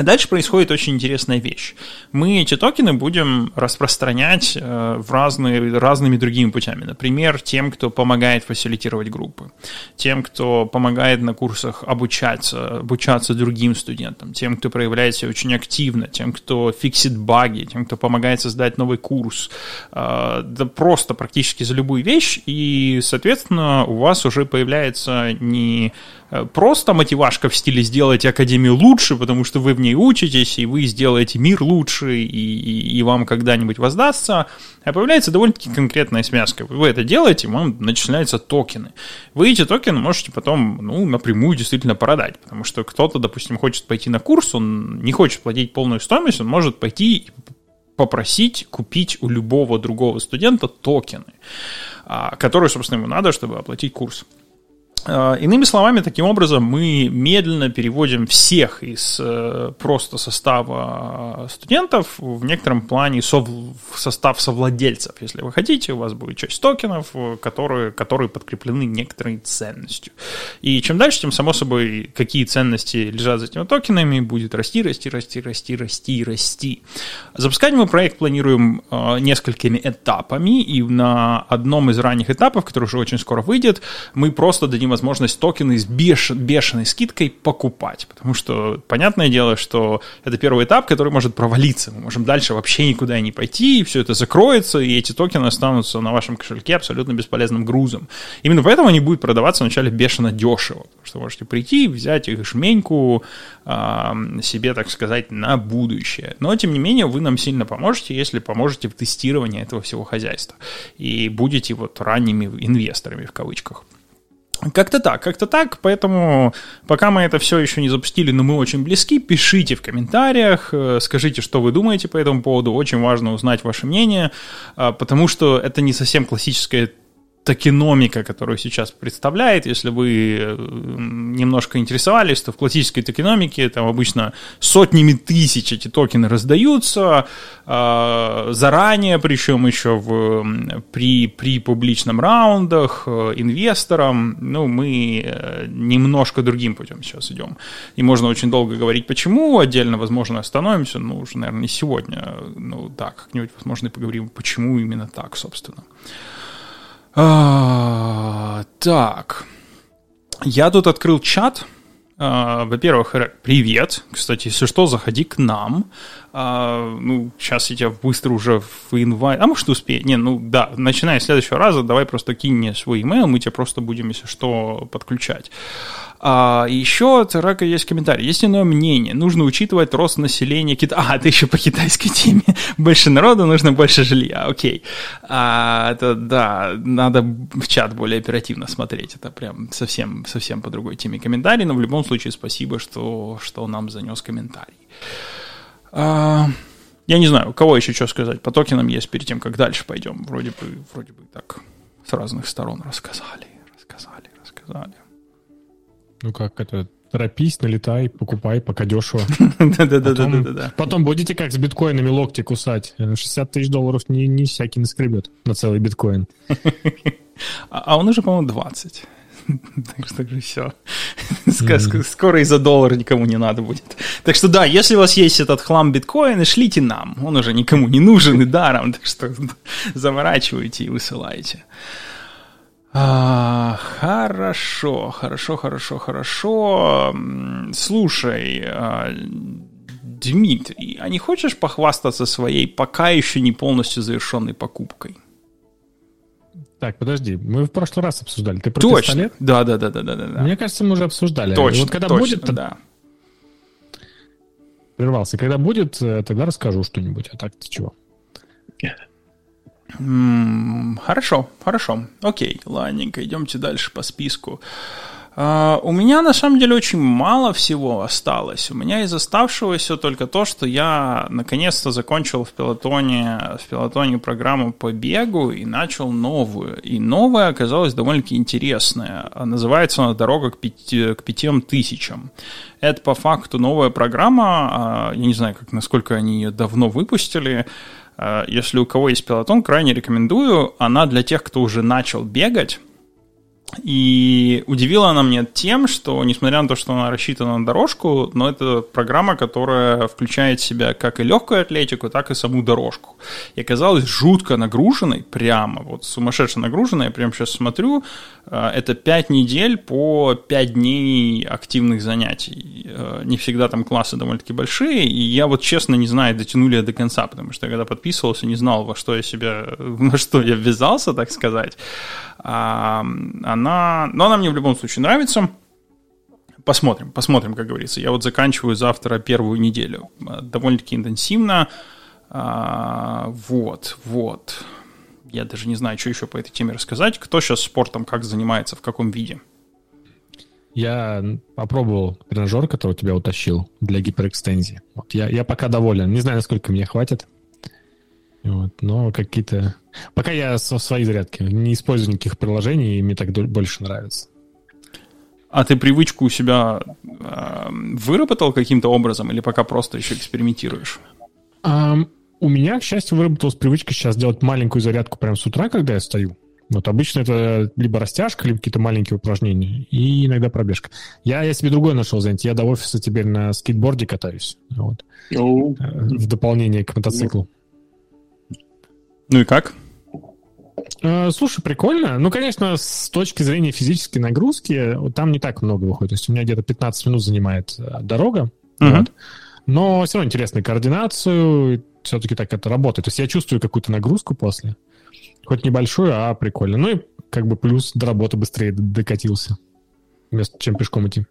А дальше происходит очень интересная вещь. Мы эти токены будем распространять в разные, разными другими путями. Например, тем, кто помогает фасилитировать группы, тем, кто помогает на курсах обучаться, обучаться другим студентам, тем, кто проявляет себя очень активно, тем, кто фиксит баги, тем, кто помогает создать новый курс. Да просто практически за любую вещь. И, соответственно, у вас уже появляется не просто мотивашка в стиле «сделайте академию лучше», потому что вы в ней учитесь, и вы сделаете мир лучше, и, и, и вам когда-нибудь воздастся, а появляется довольно-таки конкретная связка. Вы это делаете, вам начинаются токены. Вы эти токены можете потом, ну, напрямую действительно продать, потому что кто-то, допустим, хочет пойти на курс, он не хочет платить полную стоимость, он может пойти и попросить купить у любого другого студента токены, которые, собственно, ему надо, чтобы оплатить курс. Иными словами, таким образом мы медленно переводим всех из просто состава студентов в некотором плане сов... в состав совладельцев. Если вы хотите, у вас будет часть токенов, которые, которые подкреплены некоторой ценностью. И чем дальше, тем, само собой, какие ценности лежат за этими токенами, будет расти, расти, расти, расти, расти, расти. Запускать мы проект планируем несколькими этапами, и на одном из ранних этапов, который уже очень скоро выйдет, мы просто дадим возможность токены с беш... бешеной скидкой покупать, потому что понятное дело, что это первый этап, который может провалиться, мы можем дальше вообще никуда не пойти, и все это закроется, и эти токены останутся на вашем кошельке абсолютно бесполезным грузом. Именно поэтому они будут продаваться вначале бешено дешево, потому что можете прийти, взять их жменьку э, себе, так сказать, на будущее. Но, тем не менее, вы нам сильно поможете, если поможете в тестировании этого всего хозяйства, и будете вот ранними инвесторами, в кавычках. Как-то так, как-то так, поэтому пока мы это все еще не запустили, но мы очень близки, пишите в комментариях, скажите, что вы думаете по этому поводу, очень важно узнать ваше мнение, потому что это не совсем классическая токеномика, которую сейчас представляет. Если вы немножко интересовались, то в классической токеномике там обычно сотнями тысяч эти токены раздаются, э, заранее, причем еще в, при, при публичном раундах, э, инвесторам. Ну, мы немножко другим путем сейчас идем. И можно очень долго говорить, почему. Отдельно, возможно, остановимся, ну, уже, наверное, не сегодня. Ну, да, как-нибудь, возможно, и поговорим, почему именно так, собственно. А, так, я тут открыл чат. а, Во-первых, привет. Кстати, если что, заходи к нам. а, Ну, сейчас я тебя быстро уже в инвайт. А может, успею? Не, ну да, начиная с следующего раза, давай просто кинь мне свой имейл, мы тебя просто будем, если что, подключать. А, еще, Царака, есть комментарий. Есть иное мнение. Нужно учитывать рост населения Китая. А, это еще по китайской теме. Больше народу, нужно больше жилья. Окей. А, это, да, надо в чат более оперативно смотреть. Это прям совсем, совсем по другой теме комментарий. Но в любом случае, спасибо, что, что нам занес комментарий. А, я не знаю, у кого еще что сказать. По токенам есть перед тем, как дальше пойдем. Вроде бы, вроде бы так с разных сторон рассказали, рассказали, рассказали. Ну как это, торопись, налетай, покупай, пока дешево. Да-да-да-да-да. Потом будете как с биткоинами локти кусать. шестьдесят тысяч долларов не, не всякий наскребет на целый биткоин. А он уже, по-моему, двадцать. Так что все. Mm-hmm. Скоро и за доллар никому не надо будет. Так что да, если у вас есть этот хлам биткоина, шлите нам. Он уже никому не нужен и даром. Так что заворачивайте и высылайте. А, хорошо, хорошо, хорошо, хорошо. Слушай, Дмитрий, а не хочешь похвастаться своей пока еще не полностью завершенной покупкой? Так, подожди, мы в прошлый раз обсуждали. Ты про пистолет? Точно, да, да, да, да, да, да. Мне кажется, мы уже обсуждали. Точно, вот когда точно, будет, да. Прервался. Когда будет, тогда расскажу что-нибудь. А так ты чего? Хорошо, хорошо, окей, ладненько, идемте дальше по списку. Uh, у меня, на самом деле, очень мало всего осталось. У меня из оставшегося только то, что я наконец-то закончил в Пелотоне, в Пелотоне программу по бегу и начал новую. И новая оказалась довольно-таки интересная. Называется она «Дорога к пяти, к пятим тысячам». Это, по факту, новая программа. Я не знаю, как, насколько они ее давно выпустили. Если у кого есть Peloton, крайне рекомендую. Она для тех, кто уже начал бегать. И удивила она меня тем, что, несмотря на то, что она рассчитана на дорожку, но это программа, которая включает в себя как и легкую атлетику, так и саму дорожку. И оказалась жутко нагруженной, прямо вот сумасшедше нагруженной. Я прямо сейчас смотрю, это пять недель по пять дней активных занятий. Не всегда там классы довольно-таки большие, и я вот честно не знаю, дотяну ли я до конца, потому что я когда подписывался, не знал, во что я себя, во что я ввязался, так сказать. Она, но она мне в любом случае нравится. Посмотрим, посмотрим, как говорится. Я вот заканчиваю завтра первую неделю. Довольно-таки интенсивно. А, вот, вот. Я даже не знаю, что еще по этой теме рассказать. Кто сейчас спортом как занимается, в каком виде? Я попробовал тренажер, который тебя утащил для гиперэкстензии. Вот я, я пока доволен. Не знаю, насколько мне хватит. Вот, но какие-то... Пока я со своей зарядки. Не использую никаких приложений, и мне так больше нравится. А ты привычку у себя э, выработал каким-то образом или пока просто еще экспериментируешь? Um, у меня, к счастью, выработалась привычка сейчас делать маленькую зарядку прямо с утра, когда я стою. Вот обычно это либо растяжка, либо какие-то маленькие упражнения, и иногда пробежка. Я, я себе другое нашел занятие. Я до офиса теперь на скейтборде катаюсь. Вот. Oh. В дополнение к мотоциклу. Ну и как? Слушай, прикольно. Ну, конечно, с точки зрения физической нагрузки там не так много выходит. То есть у меня где-то пятнадцать минут занимает дорога. Uh-huh. Вот. Но все равно интересно координацию. Все-таки так это работает. То есть я чувствую какую-то нагрузку после. Хоть небольшую, а прикольно. Ну и как бы плюс до работы быстрее докатился. Вместо чем пешком идти.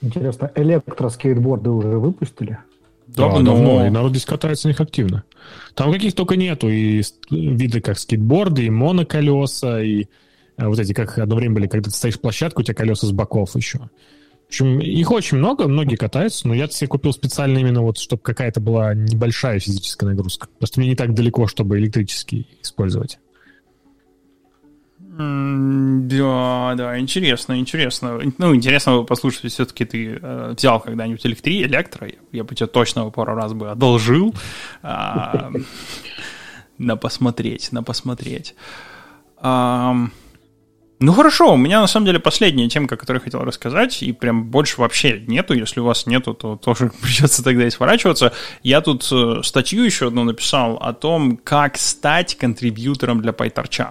Интересно, электроскейтборды уже выпустили? Да, да, давно. И народ здесь катается на них активно. Там каких только нету. И виды, как скейтборды, и моноколеса, и вот эти, как одно время были, когда ты стоишь в площадку, у тебя колеса с боков еще. В общем, их очень много, многие катаются, но я себе купил специально именно вот, чтобы какая-то была небольшая физическая нагрузка. Потому что мне не так далеко, чтобы электрический использовать. Да, да, интересно, интересно. Ну, интересно послушать, все-таки ты э, взял когда-нибудь электри, электро, я, я бы тебе точно пару раз бы одолжил э, на посмотреть, на посмотреть. Э, ну, хорошо, у меня на самом деле последняя темка, о которой я хотел рассказать, и прям больше вообще нету, если у вас нету, то тоже придется тогда и сворачиваться. Я тут статью еще одну написал о том, как стать контрибьютором для PyTorch.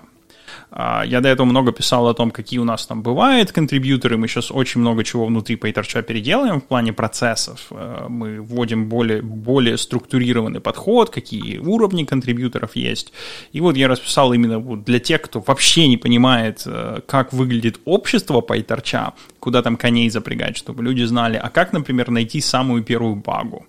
Я до этого много писал о том, какие у нас там бывают контрибьюторы. Мы сейчас очень много чего внутри PyTorch переделаем в плане процессов. Мы вводим более, более структурированный подход, какие уровни контрибьюторов есть. И вот я расписал именно для тех, кто вообще не понимает, как выглядит общество PyTorch, куда там коней запрягать, чтобы люди знали, а как, например, найти самую первую багу.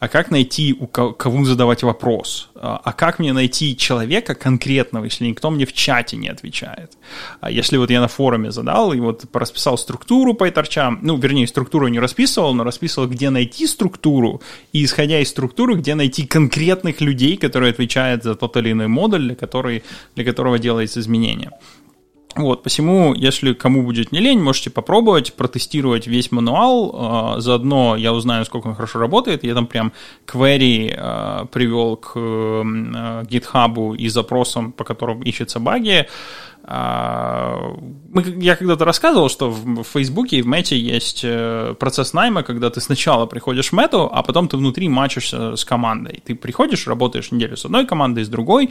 А как найти, у кого задавать вопрос? А как мне найти человека конкретного, если никто мне в чате не отвечает? А если вот я на форуме задал и вот расписал структуру PyTorch, ну, вернее, структуру не расписывал, но расписывал, где найти структуру, и, исходя из структуры, где найти конкретных людей, которые отвечают за тот или иной модуль, для, который, для которого делается изменение. Вот, посему, если кому будет не лень, можете попробовать протестировать весь мануал. Заодно я узнаю, сколько он хорошо работает. Я там прям query э, привел к э, GitHub и запросам, по которым ищутся баги. Я когда-то рассказывал, что в Фейсбуке и в Мете есть процесс найма, когда ты сначала приходишь в Мету, а потом ты внутри матчишься с командой. Ты приходишь, работаешь неделю с одной командой, с другой,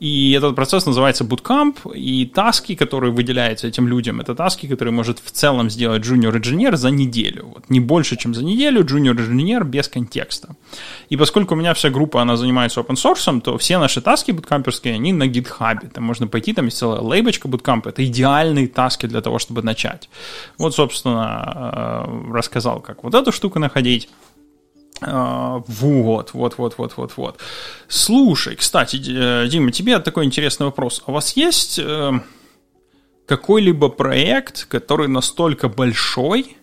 и этот процесс называется bootcamp, и таски, которые выделяются этим людям, это таски, которые может в целом сделать джуниор-инженер за неделю. Вот, не больше, чем за неделю, джуниор-инженер без контекста. И поскольку у меня вся группа, она занимается open-source, то все наши таски буткамперские, они на GitHub. Там можно пойти, там есть целая лейбл, Bootcamp — это идеальные таски для того, чтобы начать. Вот, собственно, рассказал, как вот эту штуку находить. Вот, вот, вот, вот, вот, вот. Слушай, кстати, Дима, тебе такой интересный вопрос. У вас есть какой-либо проект, который настолько большой,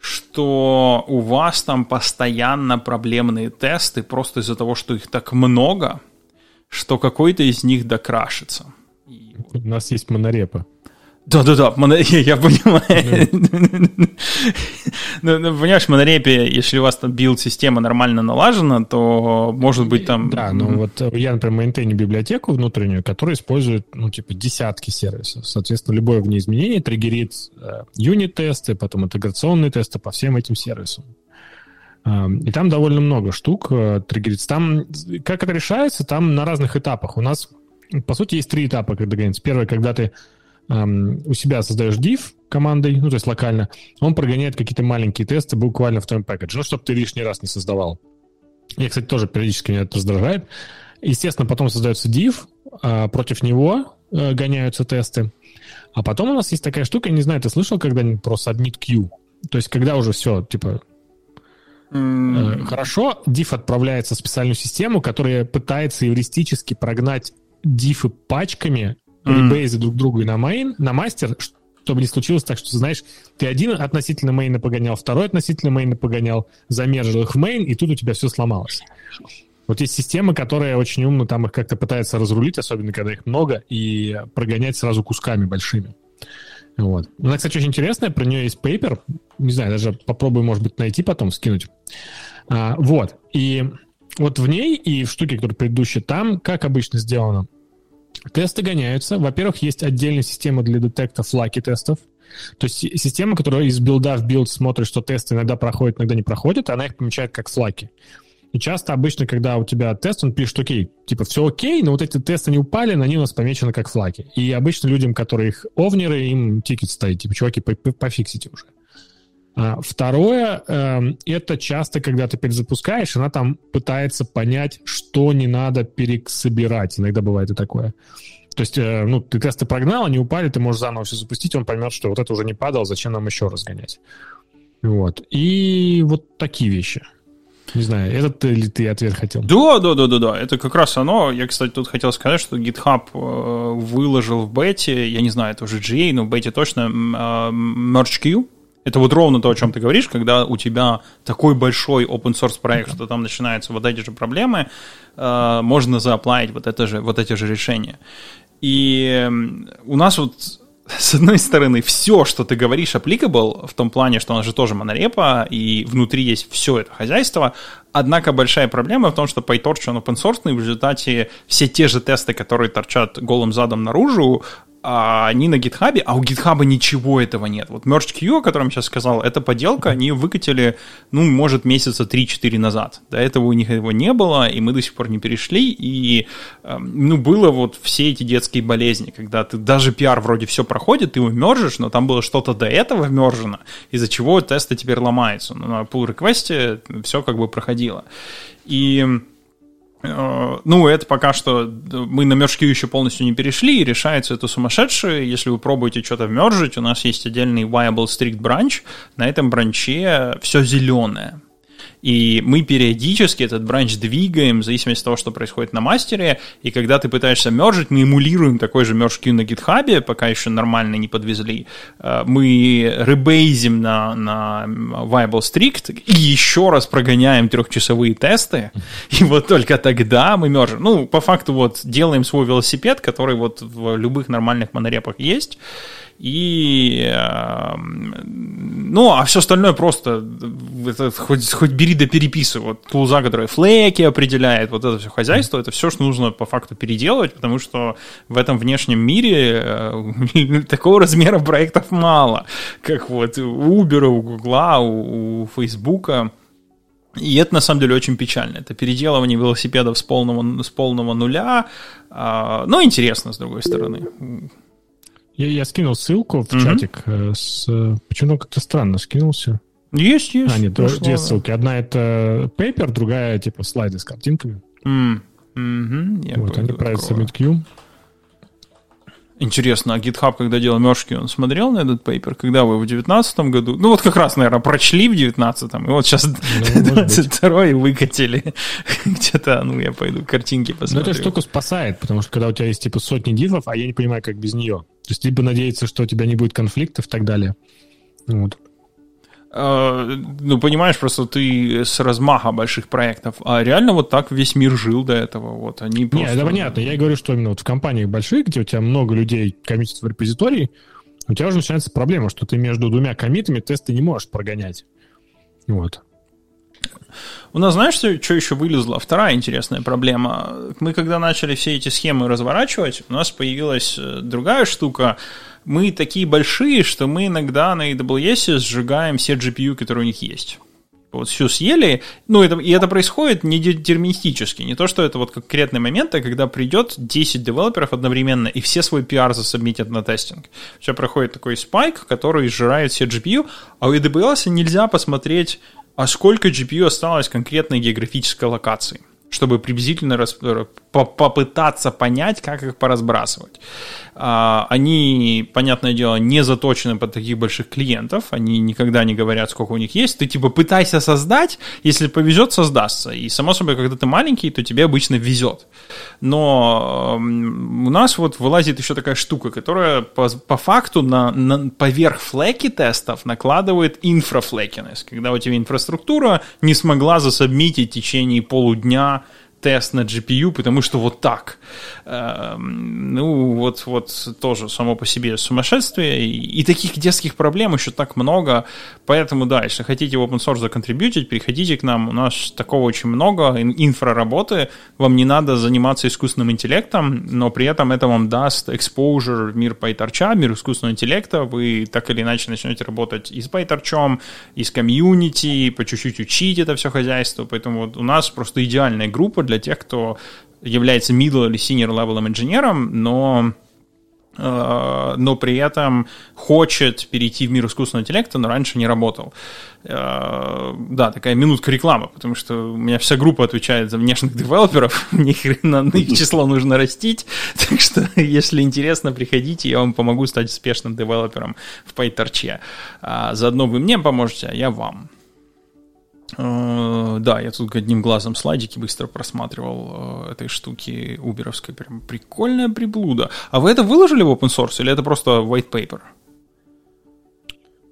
что у вас там постоянно проблемные тесты просто из-за того, что их так много, что какой-то из них докрашится? У нас есть монорепа. Да-да-да, я понимаю. Понимаешь, в монорепе, если у вас там билд-система нормально налажена, то может быть там... Да, ну вот я, например, мейнтейню библиотеку внутреннюю, которая использует, ну, типа, десятки сервисов. Соответственно, любое в ней изменение триггерит юнит-тесты, потом интеграционные тесты по всем этим сервисам. И там довольно много штук триггерится. Там, как это решается, там на разных этапах. У нас, по сути, есть три этапа, когда граница. Первое, когда ты Um, у себя создаешь div командой, ну, то есть локально, он прогоняет какие-то маленькие тесты буквально в твоем пэкэдже, ну, чтобы ты лишний раз не создавал. И, кстати, тоже периодически меня это раздражает. Естественно, потом создается div, а против него а, гоняются тесты. А потом у нас есть такая штука, я не знаю, ты слышал когда-нибудь про submit queue? То есть, когда уже все, типа, mm. э, хорошо, div отправляется в специальную систему, которая пытается эвристически прогнать дифы пачками, ребейзы друг другу и на мейн, на мастер, чтобы не случилось так, что, знаешь, ты один относительно мейна погонял, второй относительно мейна погонял, замержил их в мейн, и тут у тебя все сломалось. Вот есть система, которая очень умно там их как-то пытается разрулить, особенно когда их много, и прогонять сразу кусками большими. Вот. Она, кстати, очень интересная, про нее есть пейпер, не знаю, даже попробую, может быть, найти потом, скинуть. А, вот. И вот в ней и в штуке, которая предыдущая, там, как обычно сделано, тесты гоняются. Во-первых, есть отдельная система для детекта флаки тестов. То есть система, которая из билда в билд смотрит, что тесты иногда проходят, иногда не проходят, она их помечает как флаки. И часто, обычно, когда у тебя тест, он пишет, окей, типа, все окей, но вот эти тесты не упали, на них у нас помечены как флаки. И обычно людям, которые их овнеры, им тикет стоит, типа, чуваки, пофиксите уже. А второе, э, это часто, когда ты перезапускаешь, она там пытается понять, что не надо пересобирать. Иногда бывает и такое. То есть, э, ну, ты тесты прогнал, они упали, ты можешь заново все запустить, он поймет, что вот это уже не падало, зачем нам еще разгонять. Вот. И вот такие вещи. Не знаю, этот ли ты ответ хотел? Да, да, да, да, да. Это как раз оно. Я, кстати, тут хотел сказать, что GitHub выложил в бете, я не знаю, это уже джи эй, но в бете точно, MergeQueue. Это вот ровно то, о чем ты говоришь, когда у тебя такой большой open-source проект, что там начинаются вот эти же проблемы, э, можно зааплавить вот, это же, вот эти же решения. И у нас вот, с одной стороны, все, что ты говоришь, applicable, в том плане, что у нас же тоже монорепа, и внутри есть все это хозяйство, однако большая проблема в том, что PyTorch, он open-source, и в результате все те же тесты, которые торчат голым задом наружу, они на гитхабе, а у гитхаба ничего этого нет. Вот MergeQueue, о котором я сейчас сказал, это поделка, они выкатили, ну, может, месяца три-четыре назад. До этого у них его не было, и мы до сих пор не перешли, и, ну, было вот все эти детские болезни, когда ты даже пиар вроде все проходит, ты его мержишь, но там было что-то до этого мержено, из-за чего тесты теперь ломаются. На pull-реквесте все как бы проходило. И... Ну, это пока что мы на MergeQueue еще полностью не перешли, и решается это сумасшедшее. Если вы пробуете что-то вмержить, у нас есть отдельный viable strict branch. На этом бранче все зеленое. И мы периодически этот бранч двигаем в зависимости от того, что происходит на мастере. И когда ты пытаешься мержить, мы эмулируем такой же MergeQueue на GitHub, пока еще нормально не подвезли. Мы ребейзим на, на viable strict и еще раз прогоняем трехчасовые тесты. И вот только тогда мы мержим. Ну, по факту вот делаем свой велосипед, который вот в любых нормальных монорепах есть. И, ну, а все остальное просто это, хоть, хоть бери да переписывай. Вот тулза, которая флэки определяет, вот это все хозяйство, это все, что нужно по факту переделывать, потому что в этом внешнем мире такого размера проектов мало, как вот у Uber, у Google, у, у Facebook. И это, на самом деле, очень печально. Это переделывание велосипедов с полного, с полного нуля, но интересно, с другой стороны. Я, я скинул ссылку в mm-hmm. чатик. С, почему как-то странно скинулся? Есть, есть. А, нет, прошло, две ссылки. Одна это пейпер, другая типа слайды с картинками. Mm-hmm. Вот, они правят SubmitQ. Интересно, а GitHub, когда делал MergeQueue, он смотрел на этот пейпер? Когда вы в девятнадцатом году? Ну, вот как раз, наверное, прочли в девятнадцатом, и вот сейчас двадцать второй выкатили. Где-то, ну, я пойду картинки посмотрю. Но эта штука спасает, потому что когда у тебя есть, типа, сотни дифов, а я не понимаю, как без нее. То есть, либо надеяться, что у тебя не будет конфликтов и так далее. Вот. Ну, понимаешь, просто ты с размаха больших проектов. А реально вот так весь мир жил до этого. Вот они просто... Не, это понятно. Я говорю, что именно вот в компаниях больших, где у тебя много людей коммитятся в репозитории, у тебя уже начинается проблема, что ты между двумя коммитами тесты не можешь прогонять. Вот. У нас, знаешь, что, что еще вылезла? Вторая интересная проблема. Мы, когда начали все эти схемы разворачивать, у нас появилась другая штука. Мы такие большие, что мы иногда на эй дабл ю эс сжигаем все джи пи ю, которые у них есть. Вот все съели, ну, это, и это происходит не детерминистически, не то, что это вот конкретный момент, а когда придет десять девелоперов одновременно, и все свой пи ар засубмитят на тестинг. У тебя проходит такой спайк, который сжирает все джи пи ю, а у эй дабл ю эс нельзя посмотреть, а сколько джи пи ю осталось конкретной географической локации, чтобы приблизительно расп... попытаться понять, как их поразбрасывать. Они, понятное дело, не заточены под таких больших клиентов, они никогда не говорят, сколько у них есть. Ты типа пытайся создать, если повезет, создастся. И, само собой, когда ты маленький, то тебе обычно везет. Но у нас вот вылазит еще такая штука, которая по, по факту на, на, поверх флеки тестов накладывает инфрафлекинес, когда у тебя инфраструктура не смогла засубмитить в течение полудня тест на джи пи ю, потому что вот так. Ну, вот, вот тоже само по себе сумасшествие. И, и таких детских проблем еще так много. Поэтому, да, если хотите в open source законтрибьютить, приходите к нам. У нас такого очень много. Инфроработы. Вам не надо заниматься искусственным интеллектом, но при этом это вам даст exposure в мир PyTorch, мир искусственного интеллекта. Вы так или иначе начнете работать и с PyTorch, и с комьюнити, по чуть-чуть учить это все хозяйство. Поэтому вот у нас просто идеальная группа для тех, кто является middle или senior level инженером, но, э, но при этом хочет перейти в мир искусственного интеллекта, но раньше не работал. Э, да, такая минутка рекламы, потому что у меня вся группа отвечает за внешних девелоперов, мне хрена на их число нужно растить, так что, если интересно, приходите, я вам помогу стать успешным девелопером в PyTorch. Э, заодно вы мне поможете, а я вам. Да, я тут одним глазом слайдики быстро просматривал этой штуки уберовской. Прям прикольная приблуда. А вы это выложили в open source или это просто white paper?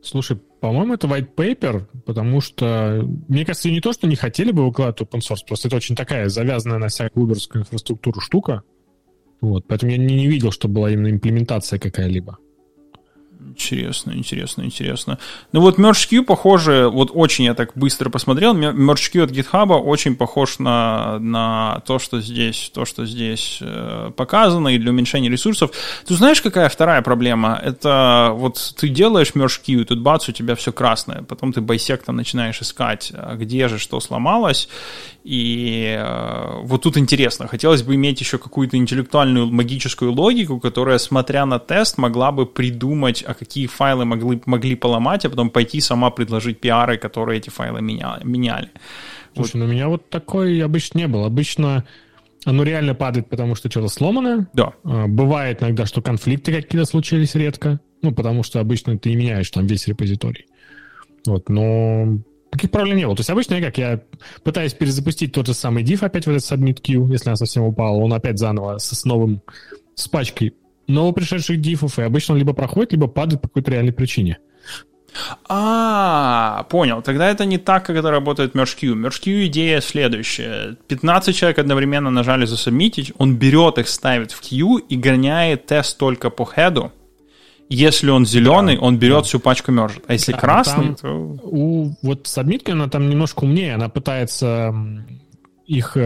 Слушай, по-моему, это white paper, потому что, мне кажется, не то, что не хотели бы выкладывать open source, просто это очень такая завязанная на всякую уберовскую инфраструктуру штука. Вот, поэтому я не видел, что была именно имплементация какая-либо. Интересно, интересно, интересно. Ну вот MergeQueue, похоже, вот очень я так быстро посмотрел, MergeQueue от GitHub очень похож на, на то, что здесь, то, что здесь э, показано, и для уменьшения ресурсов. Ты знаешь, какая вторая проблема? Это вот ты делаешь MergeQueue, тут бац, у тебя все красное, потом ты байсектом начинаешь искать, где же что сломалось, и э, вот тут интересно, хотелось бы иметь еще какую-то интеллектуальную магическую логику, которая, смотря на тест, могла бы придумать, а какие файлы могли, могли поломать, а потом пойти сама предложить пиары, которые эти файлы меня, меняли. Слушай, вот. Ну у меня вот такой обычно не было. Обычно оно реально падает, потому что что-то сломано. Да. Бывает иногда, что конфликты какие-то случились редко. Ну, потому что обычно ты не меняешь там весь репозиторий. Вот, но каких проблем не было. То есть обычно я как, я пытаюсь перезапустить тот же самый diff опять в этот submit queue, если она совсем упала, он опять заново с, с новым, с пачкой но пришедших дифов, и обычно он либо проходит, либо падает по какой-то реальной причине. А, понял. Тогда это не так, как это работает MergeQueue. MergeQueue идея следующая. пятнадцать человек одновременно нажали засубмитить, он берет их, ставит в queue и гоняет тест только по хеду. Если он зеленый, да, он берет да. всю пачку мержит. А если да, красный, там, то... У, вот сабмитка, она там немножко умнее, она пытается их...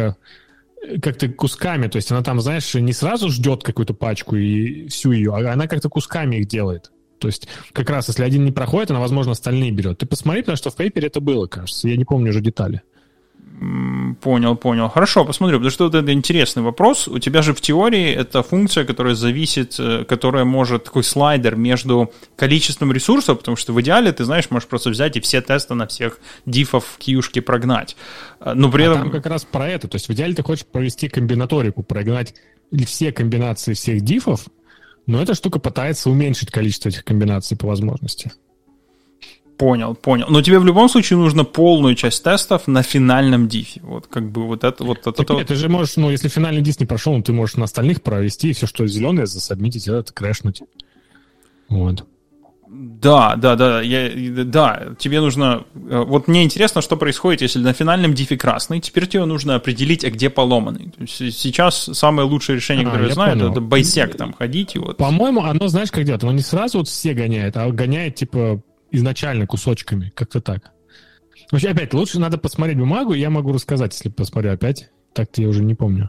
как-то кусками, то есть она там, знаешь, не сразу ждет какую-то пачку и всю ее, а она как-то кусками их делает. То есть как раз если один не проходит, она, возможно, остальные берет. Ты посмотри, потому что в пейпере это было, кажется. Я не помню уже детали. Понял, понял. Хорошо, посмотрю, потому что вот это интересный вопрос. У тебя же в теории это функция, которая зависит, которая может такой слайдер между количеством ресурсов, потому что в идеале, ты знаешь, можешь просто взять и все тесты на всех дифов в кьюшке прогнать. Но при а этом... там как раз про это. То есть в идеале ты хочешь провести комбинаторику, прогнать все комбинации всех дифов, но эта штука пытается уменьшить количество этих комбинаций по возможности. Понял, понял. Но тебе в любом случае нужно полную часть тестов на финальном дифе. Вот как бы вот это вот. Это, нет, ты же можешь, ну, если финальный диф не прошел, ну, ты можешь на остальных провести, и все, что зеленое, засубмитить, это крэшнуть. Вот. Да, да, да, я, да, тебе нужно... Вот мне интересно, что происходит, если на финальном дифе красный, теперь тебе нужно определить, а где поломанный. То есть сейчас самое лучшее решение, а, которое я, я знаю, понял. Это байсек там ходить. И вот. По-моему, оно, знаешь, как делать? Оно не сразу вот все гоняет, а гоняет, типа, изначально кусочками, как-то так. Вообще, опять, лучше надо посмотреть бумагу, я могу рассказать, если посмотрю опять. Так-то я уже не помню.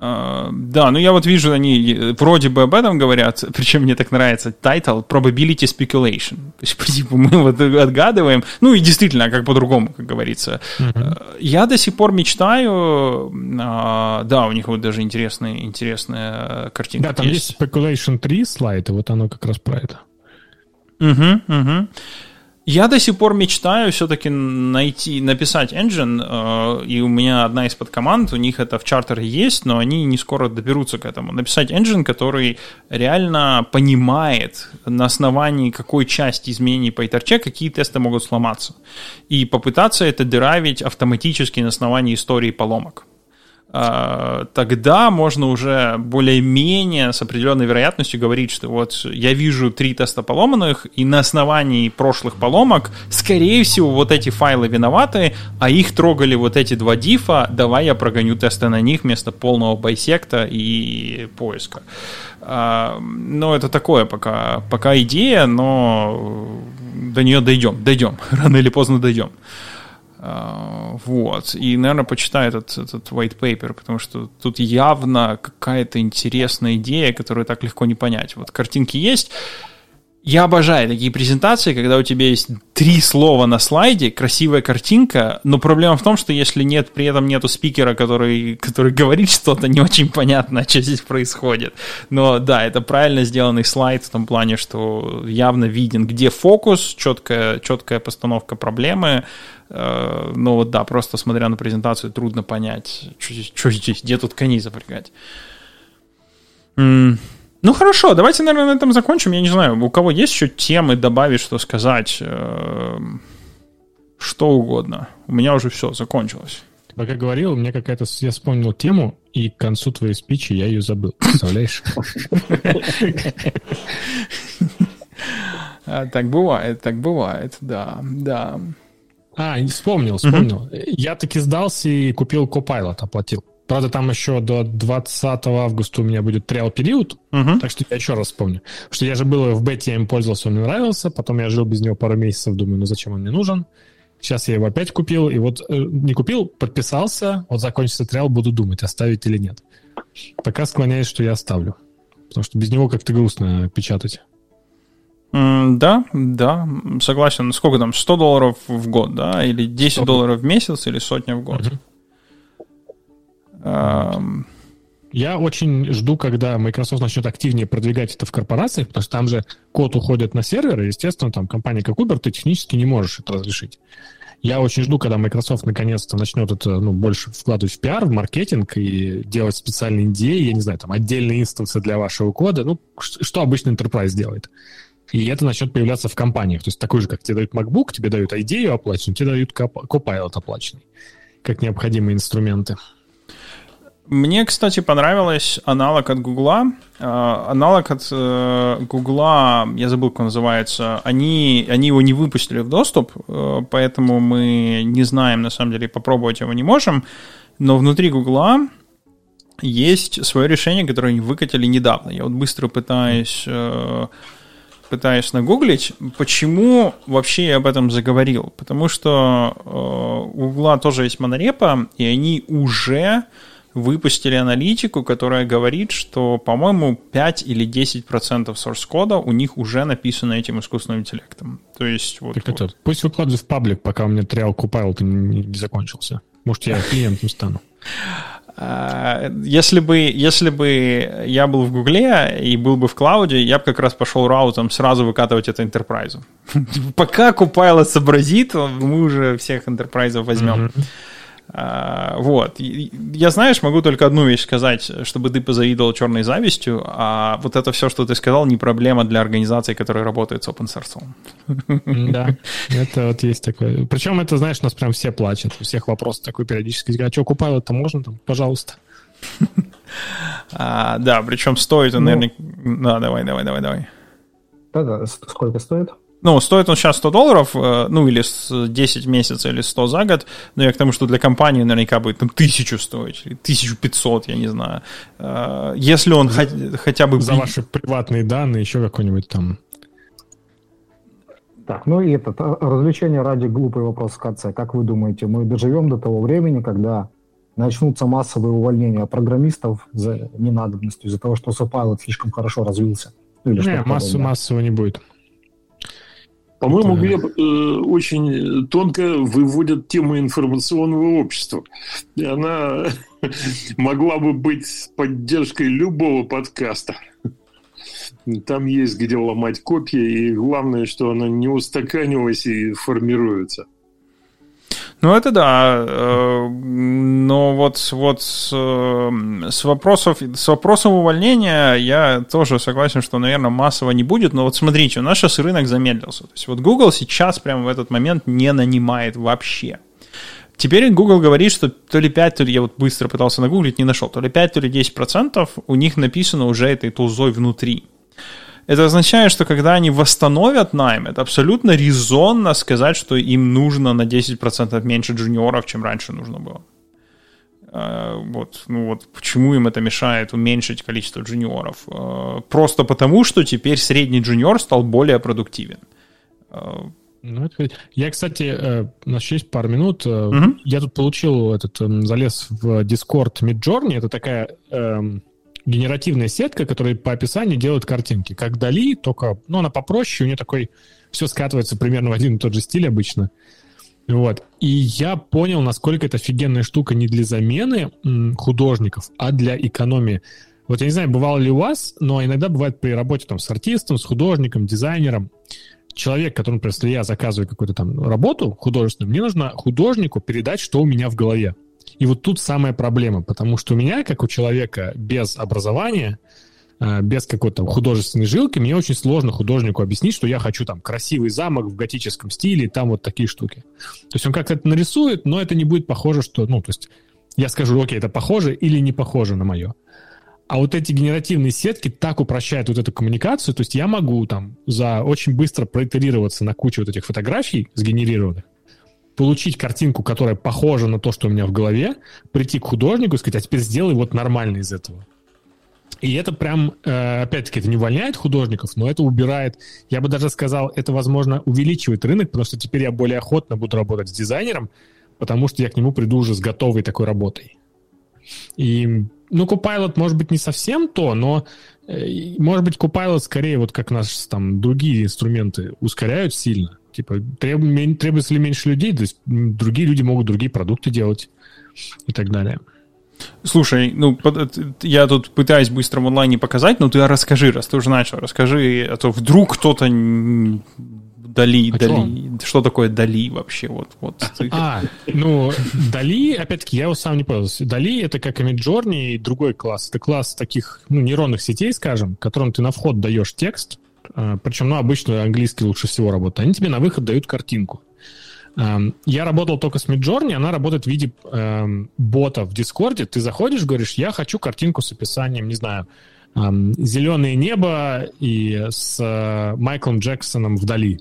Uh, да, ну я вот вижу, они вроде бы об этом говорят, причем мне так нравится тайтл Probability Speculation. То есть, по типу, мы вот отгадываем. Ну и действительно, как по-другому, как говорится. Uh-huh. Uh, я до сих пор мечтаю... Uh, да, у них вот даже интересная, интересная картинка. Да, там есть, есть Speculation три слайд, и вот оно как раз про это. Uh-huh, uh-huh. Я до сих пор мечтаю все-таки найти, написать engine, э, и у меня одна из подкоманд, у них это в чартере есть, но они не скоро доберутся к этому. Написать engine, который реально понимает, на основании какой части изменений PyTorch какие тесты могут сломаться, и попытаться это деравить автоматически на основании истории поломок. Тогда можно уже более-менее с определенной вероятностью говорить, что вот я вижу три теста поломанных, и на основании прошлых поломок, скорее всего, вот эти файлы виноваты, а их трогали вот эти два дифа, давай я прогоню тесты на них вместо полного байсекта и поиска. Ну, это такое пока, пока идея, но до нее дойдем, дойдем, рано или поздно дойдем. Вот. И, наверное, почитаю этот, этот white paper, потому что тут явно какая-то интересная идея, которую так легко не понять. Вот картинки есть. Я обожаю такие презентации, когда у тебя есть три слова на слайде, красивая картинка, но проблема в том, что если нет, при этом нету спикера, который, который говорит что-то, не очень понятно, что здесь происходит. Но да, это правильно сделанный слайд в том плане, что явно виден, где фокус, четкая, четкая постановка проблемы. Но вот да, просто смотря на презентацию, трудно понять, что здесь, где тут коней запрягать. Ну хорошо, давайте, наверное, на этом закончим. Я не знаю, у кого есть еще темы добавить, что сказать, что угодно. У меня уже все закончилось. Пока говорил, у меня какая-то... Я вспомнил тему, и к концу твоей спичи я ее забыл. Представляешь? Так бывает, так бывает, да, да. А, вспомнил, вспомнил. Я таки сдался и купил Copilot, оплатил. Правда, там еще до двадцатого августа у меня будет триал-период, uh-huh. так что я еще раз вспомню. Потому что я же был в бете, я им пользовался, он мне нравился, потом я жил без него пару месяцев, думаю, ну зачем он мне нужен. Сейчас я его опять купил, и вот э, не купил, подписался, вот закончится триал, буду думать, оставить или нет. Пока склоняюсь, что я оставлю, потому что без него как-то грустно печатать. Mm, да, да, согласен. Сколько там, сто долларов в год, да, или десять сто долларов в месяц, или сотня в год? Uh-huh. Я очень жду, когда Microsoft начнет активнее продвигать это в корпорациях, потому что там же код уходит на сервер, и, естественно, там компания как Uber, ты технически не можешь это разрешить. Я очень жду, когда Microsoft наконец-то начнет это, ну, больше вкладывать в пиар, в маркетинг и делать специальные идеи, я не знаю, там, отдельные инстансы для вашего кода, ну, что обычно Enterprise делает. И это начнет появляться в компаниях. То есть такой же, как тебе дают MacBook, тебе дают идею оплаченную, тебе дают Copilot оплаченный, как необходимые инструменты. Мне, кстати, понравилось аналог от Гугла. Аналог от Гугла, я забыл, как он называется, они, они его не выпустили в доступ, поэтому мы не знаем, на самом деле, попробовать его не можем. Но внутри Гугла есть свое решение, которое они выкатили недавно. Я вот быстро пытаюсь... пытаюсь нагуглить, почему вообще я об этом заговорил. Потому что э, у Гугла тоже есть монорепа, и они уже выпустили аналитику, которая говорит, что, по-моему, пять или десять процентов source-кода у них уже написано этим искусственным интеллектом. То есть вот... Так вот. Это, пусть выкладывают в паблик, пока у меня триал Copilot не закончился. Может, я клиентом стану. Если бы, если бы я был в Гугле и был бы в Клауде, я бы как раз пошел раутом сразу выкатывать это Enterprise. Пока Copilot сообразит, мы уже всех Enterprise возьмем. Mm-hmm. Вот. Я, знаешь, могу только одну вещь сказать, чтобы ты позавидовал черной завистью, а вот это все, что ты сказал, не проблема для организации, которая работает с open source. Да, это вот есть такое. Причем это, знаешь, у нас прям все плачут, у всех вопрос такой периодически. А что, Copilot-то можно? Там, пожалуйста. А, да, причем стоит он, ну, наверное... Да, давай, давай, давай, давай. Да-да, сколько стоит? Ну, стоит он сейчас сто долларов, ну, или десять месяцев, или сто за год, но я к тому, что для компании наверняка будет там тысячу стоить, или тысячу пятьсот, я не знаю. Если он за, хотя, хотя бы... За ваши приватные данные, еще какой-нибудь там... Так, ну и этот, развлечение ради, глупый вопрос в конце. Как вы думаете, мы доживем до того времени, когда начнутся массовые увольнения программистов за ненадобностью, из-за того, что Copilot слишком хорошо развился? Или не, массу, массово не будет. По-моему, Глеб э, очень тонко выводит тему информационного общества. И она могла бы быть поддержкой любого подкаста. Там есть где ломать копья, и главное, что она не устаканилась и формируется. Ну, это да. Но вот, вот с, вопросов, с вопросом увольнения я тоже согласен, что, наверное, массово не будет. Но вот смотрите, у нас сейчас рынок замедлился. То есть вот Google сейчас прямо в этот момент не нанимает вообще. Теперь Google говорит, что то ли пять, то ли я вот быстро пытался нагуглить, не нашел, то ли пять, то ли десять процентов у них написано уже этой тулзой внутри. Это означает, что когда они восстановят найм, это абсолютно резонно сказать, что им нужно на десять процентов меньше джуниоров, чем раньше нужно было. Вот, ну вот почему им это мешает уменьшить количество джуниоров? Просто потому, что теперь средний джуниор стал более продуктивен. Ну, это... Я, кстати, у нас еще есть пару минут. Mm-hmm. Я тут получил этот, залез в Discord Midjourney. Это такая эм, генеративная сетка, которая по описанию делает картинки. Как Дали, только, ну, она попроще, у нее такой все скатывается примерно в один и тот же стиль обычно. Вот. И я понял, насколько это офигенная штука не для замены м, художников, а для экономии. Вот я не знаю, бывало ли у вас, но иногда бывает при работе там с артистом, с художником, дизайнером. Человек, которому, например, если я заказываю какую-то там работу художественную, мне нужно художнику передать, что у меня в голове. И вот тут самая проблема, потому что у меня, как у человека без образования, без какой-то художественной жилки, мне очень сложно художнику объяснить, что я хочу там красивый замок в готическом стиле, там вот такие штуки. То есть он как-то это нарисует, но это не будет похоже, что... Ну, то есть я скажу, окей, это похоже или не похоже на мое. А вот эти генеративные сетки так упрощают вот эту коммуникацию. То есть я могу там за очень быстро проитерироваться на куче вот этих фотографий сгенерированных, получить картинку, которая похожа на то, что у меня в голове, прийти к художнику и сказать, а теперь сделай вот нормально из этого. И это прям, опять-таки, это не увольняет художников, но это убирает, я бы даже сказал, это, возможно, увеличивает рынок, потому что теперь я более охотно буду работать с дизайнером, потому что я к нему приду уже с готовой такой работой. И... Ну, Copilot, может быть, не совсем то, но, э, может быть, Copilot скорее, вот как наши там другие инструменты ускоряют сильно. Типа, треб, требуется ли меньше людей, то есть другие люди могут другие продукты делать и так далее. Слушай, ну, я тут пытаюсь быстро в онлайне показать, но ты расскажи, раз ты уже начал, расскажи, а то вдруг кто-то... Дали, а Дали. Что? что такое Дали вообще? Вот, вот. А, ну, Дали, опять-таки, я его сам не понял. Дали — это как и Midjourney и другой класс. Это класс таких, ну, нейронных сетей, скажем, которым ты на вход даешь текст, причем, ну, обычно английский лучше всего работает. Они тебе на выход дают картинку. Я работал только с Midjourney, она работает в виде бота в Дискорде. Ты заходишь, говоришь, я хочу картинку с описанием, не знаю, «Зеленое небо» и с Майклом Джексоном в Дали.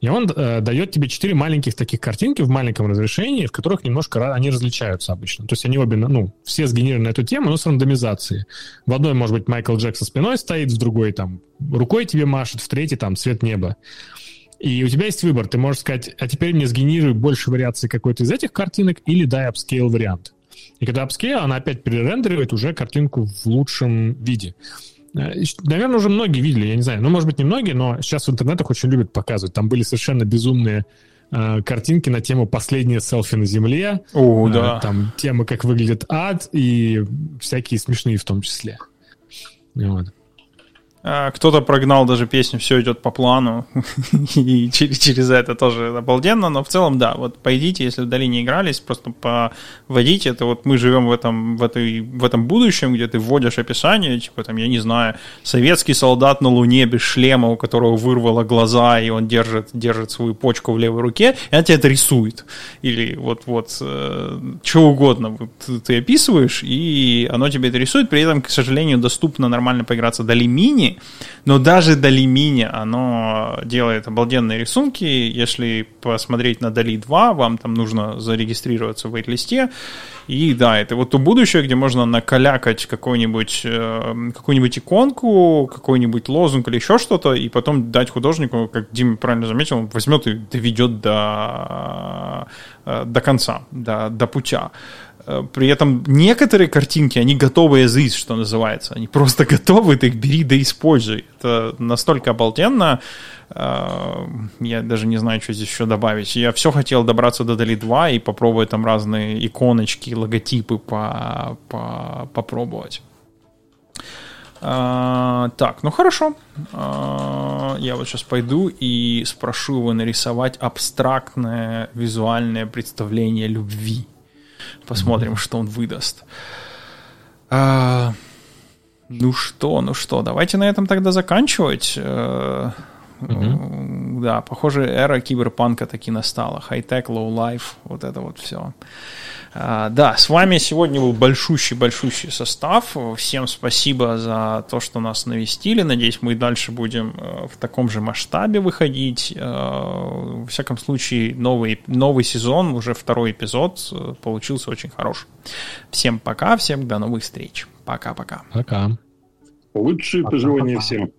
И он э, дает тебе четыре маленьких таких картинки в маленьком разрешении, в которых немножко они различаются обычно. То есть они обе, ну, все сгенерированы на эту тему, но с рандомизацией. В одной, может быть, Майкл Джексон спиной стоит, в другой, там, рукой тебе машет, в третьей, там, цвет неба. И у тебя есть выбор. Ты можешь сказать, а теперь мне сгенерируй больше вариаций какой-то из этих картинок или дай upscale вариант. И когда upscale, она опять перерендеривает уже картинку в лучшем виде. Наверное, уже многие видели, я не знаю. Ну, может быть, не многие, но сейчас в интернетах очень любят показывать. Там были совершенно безумные э, картинки на тему «Последнее селфи на земле». О, э, да. Там тема «Как выглядит ад» и всякие смешные в том числе. Вот. А, кто-то прогнал даже песню «Все идет по плану». И через это тоже обалденно. Но в целом, да, вот пойдите, если в Дале не игрались, просто поводите. Это вот мы живем в этом, в этой, в этом будущем, где ты вводишь описание, типа там, я не знаю, советский солдат на Луне без шлема, у которого вырвало глаза, и он держит, держит свою почку в левой руке, и она тебе это рисует. Или вот, вот что угодно вот, ты описываешь, и оно тебе это рисует. При этом, к сожалению, доступно нормально поиграться в Дале мини, DALL-E. Но даже DALL-E Mini, оно делает обалденные рисунки. Если посмотреть на DALL-E два, вам там нужно зарегистрироваться в вейт-листе. И да, это вот то будущее, где можно накалякать какую-нибудь, какую-нибудь иконку, какой-нибудь лозунг или еще что-то, и потом дать художнику, как Дима правильно заметил, он возьмет и доведет до, до конца, до, до путя. При этом некоторые картинки, они готовы as is, что называется. Они просто готовы, ты их бери да используй. Это настолько обалденно. Я даже не знаю, что здесь еще добавить. Я все хотел добраться до DALL-E два и попробовать там разные иконочки, логотипы по, по, попробовать. А, так, ну хорошо. А, я вот сейчас пойду и спрошу его нарисовать абстрактное визуальное представление любви. Посмотрим, что он выдаст. А, ну что, ну что, давайте на этом тогда заканчивать. Mm-hmm. Да, похоже, эра киберпанка таки настала. Хай-тек, лоу-лайф, вот это вот все. А, да, с вами сегодня был большущий-большущий состав. Всем спасибо за то, что нас навестили. Надеюсь, мы и дальше будем в таком же масштабе выходить. А, во всяком случае, новый, новый сезон, уже второй эпизод, получился очень хороший. Всем пока, всем до новых встреч. Пока-пока. Пока. Лучшие пожелания всем.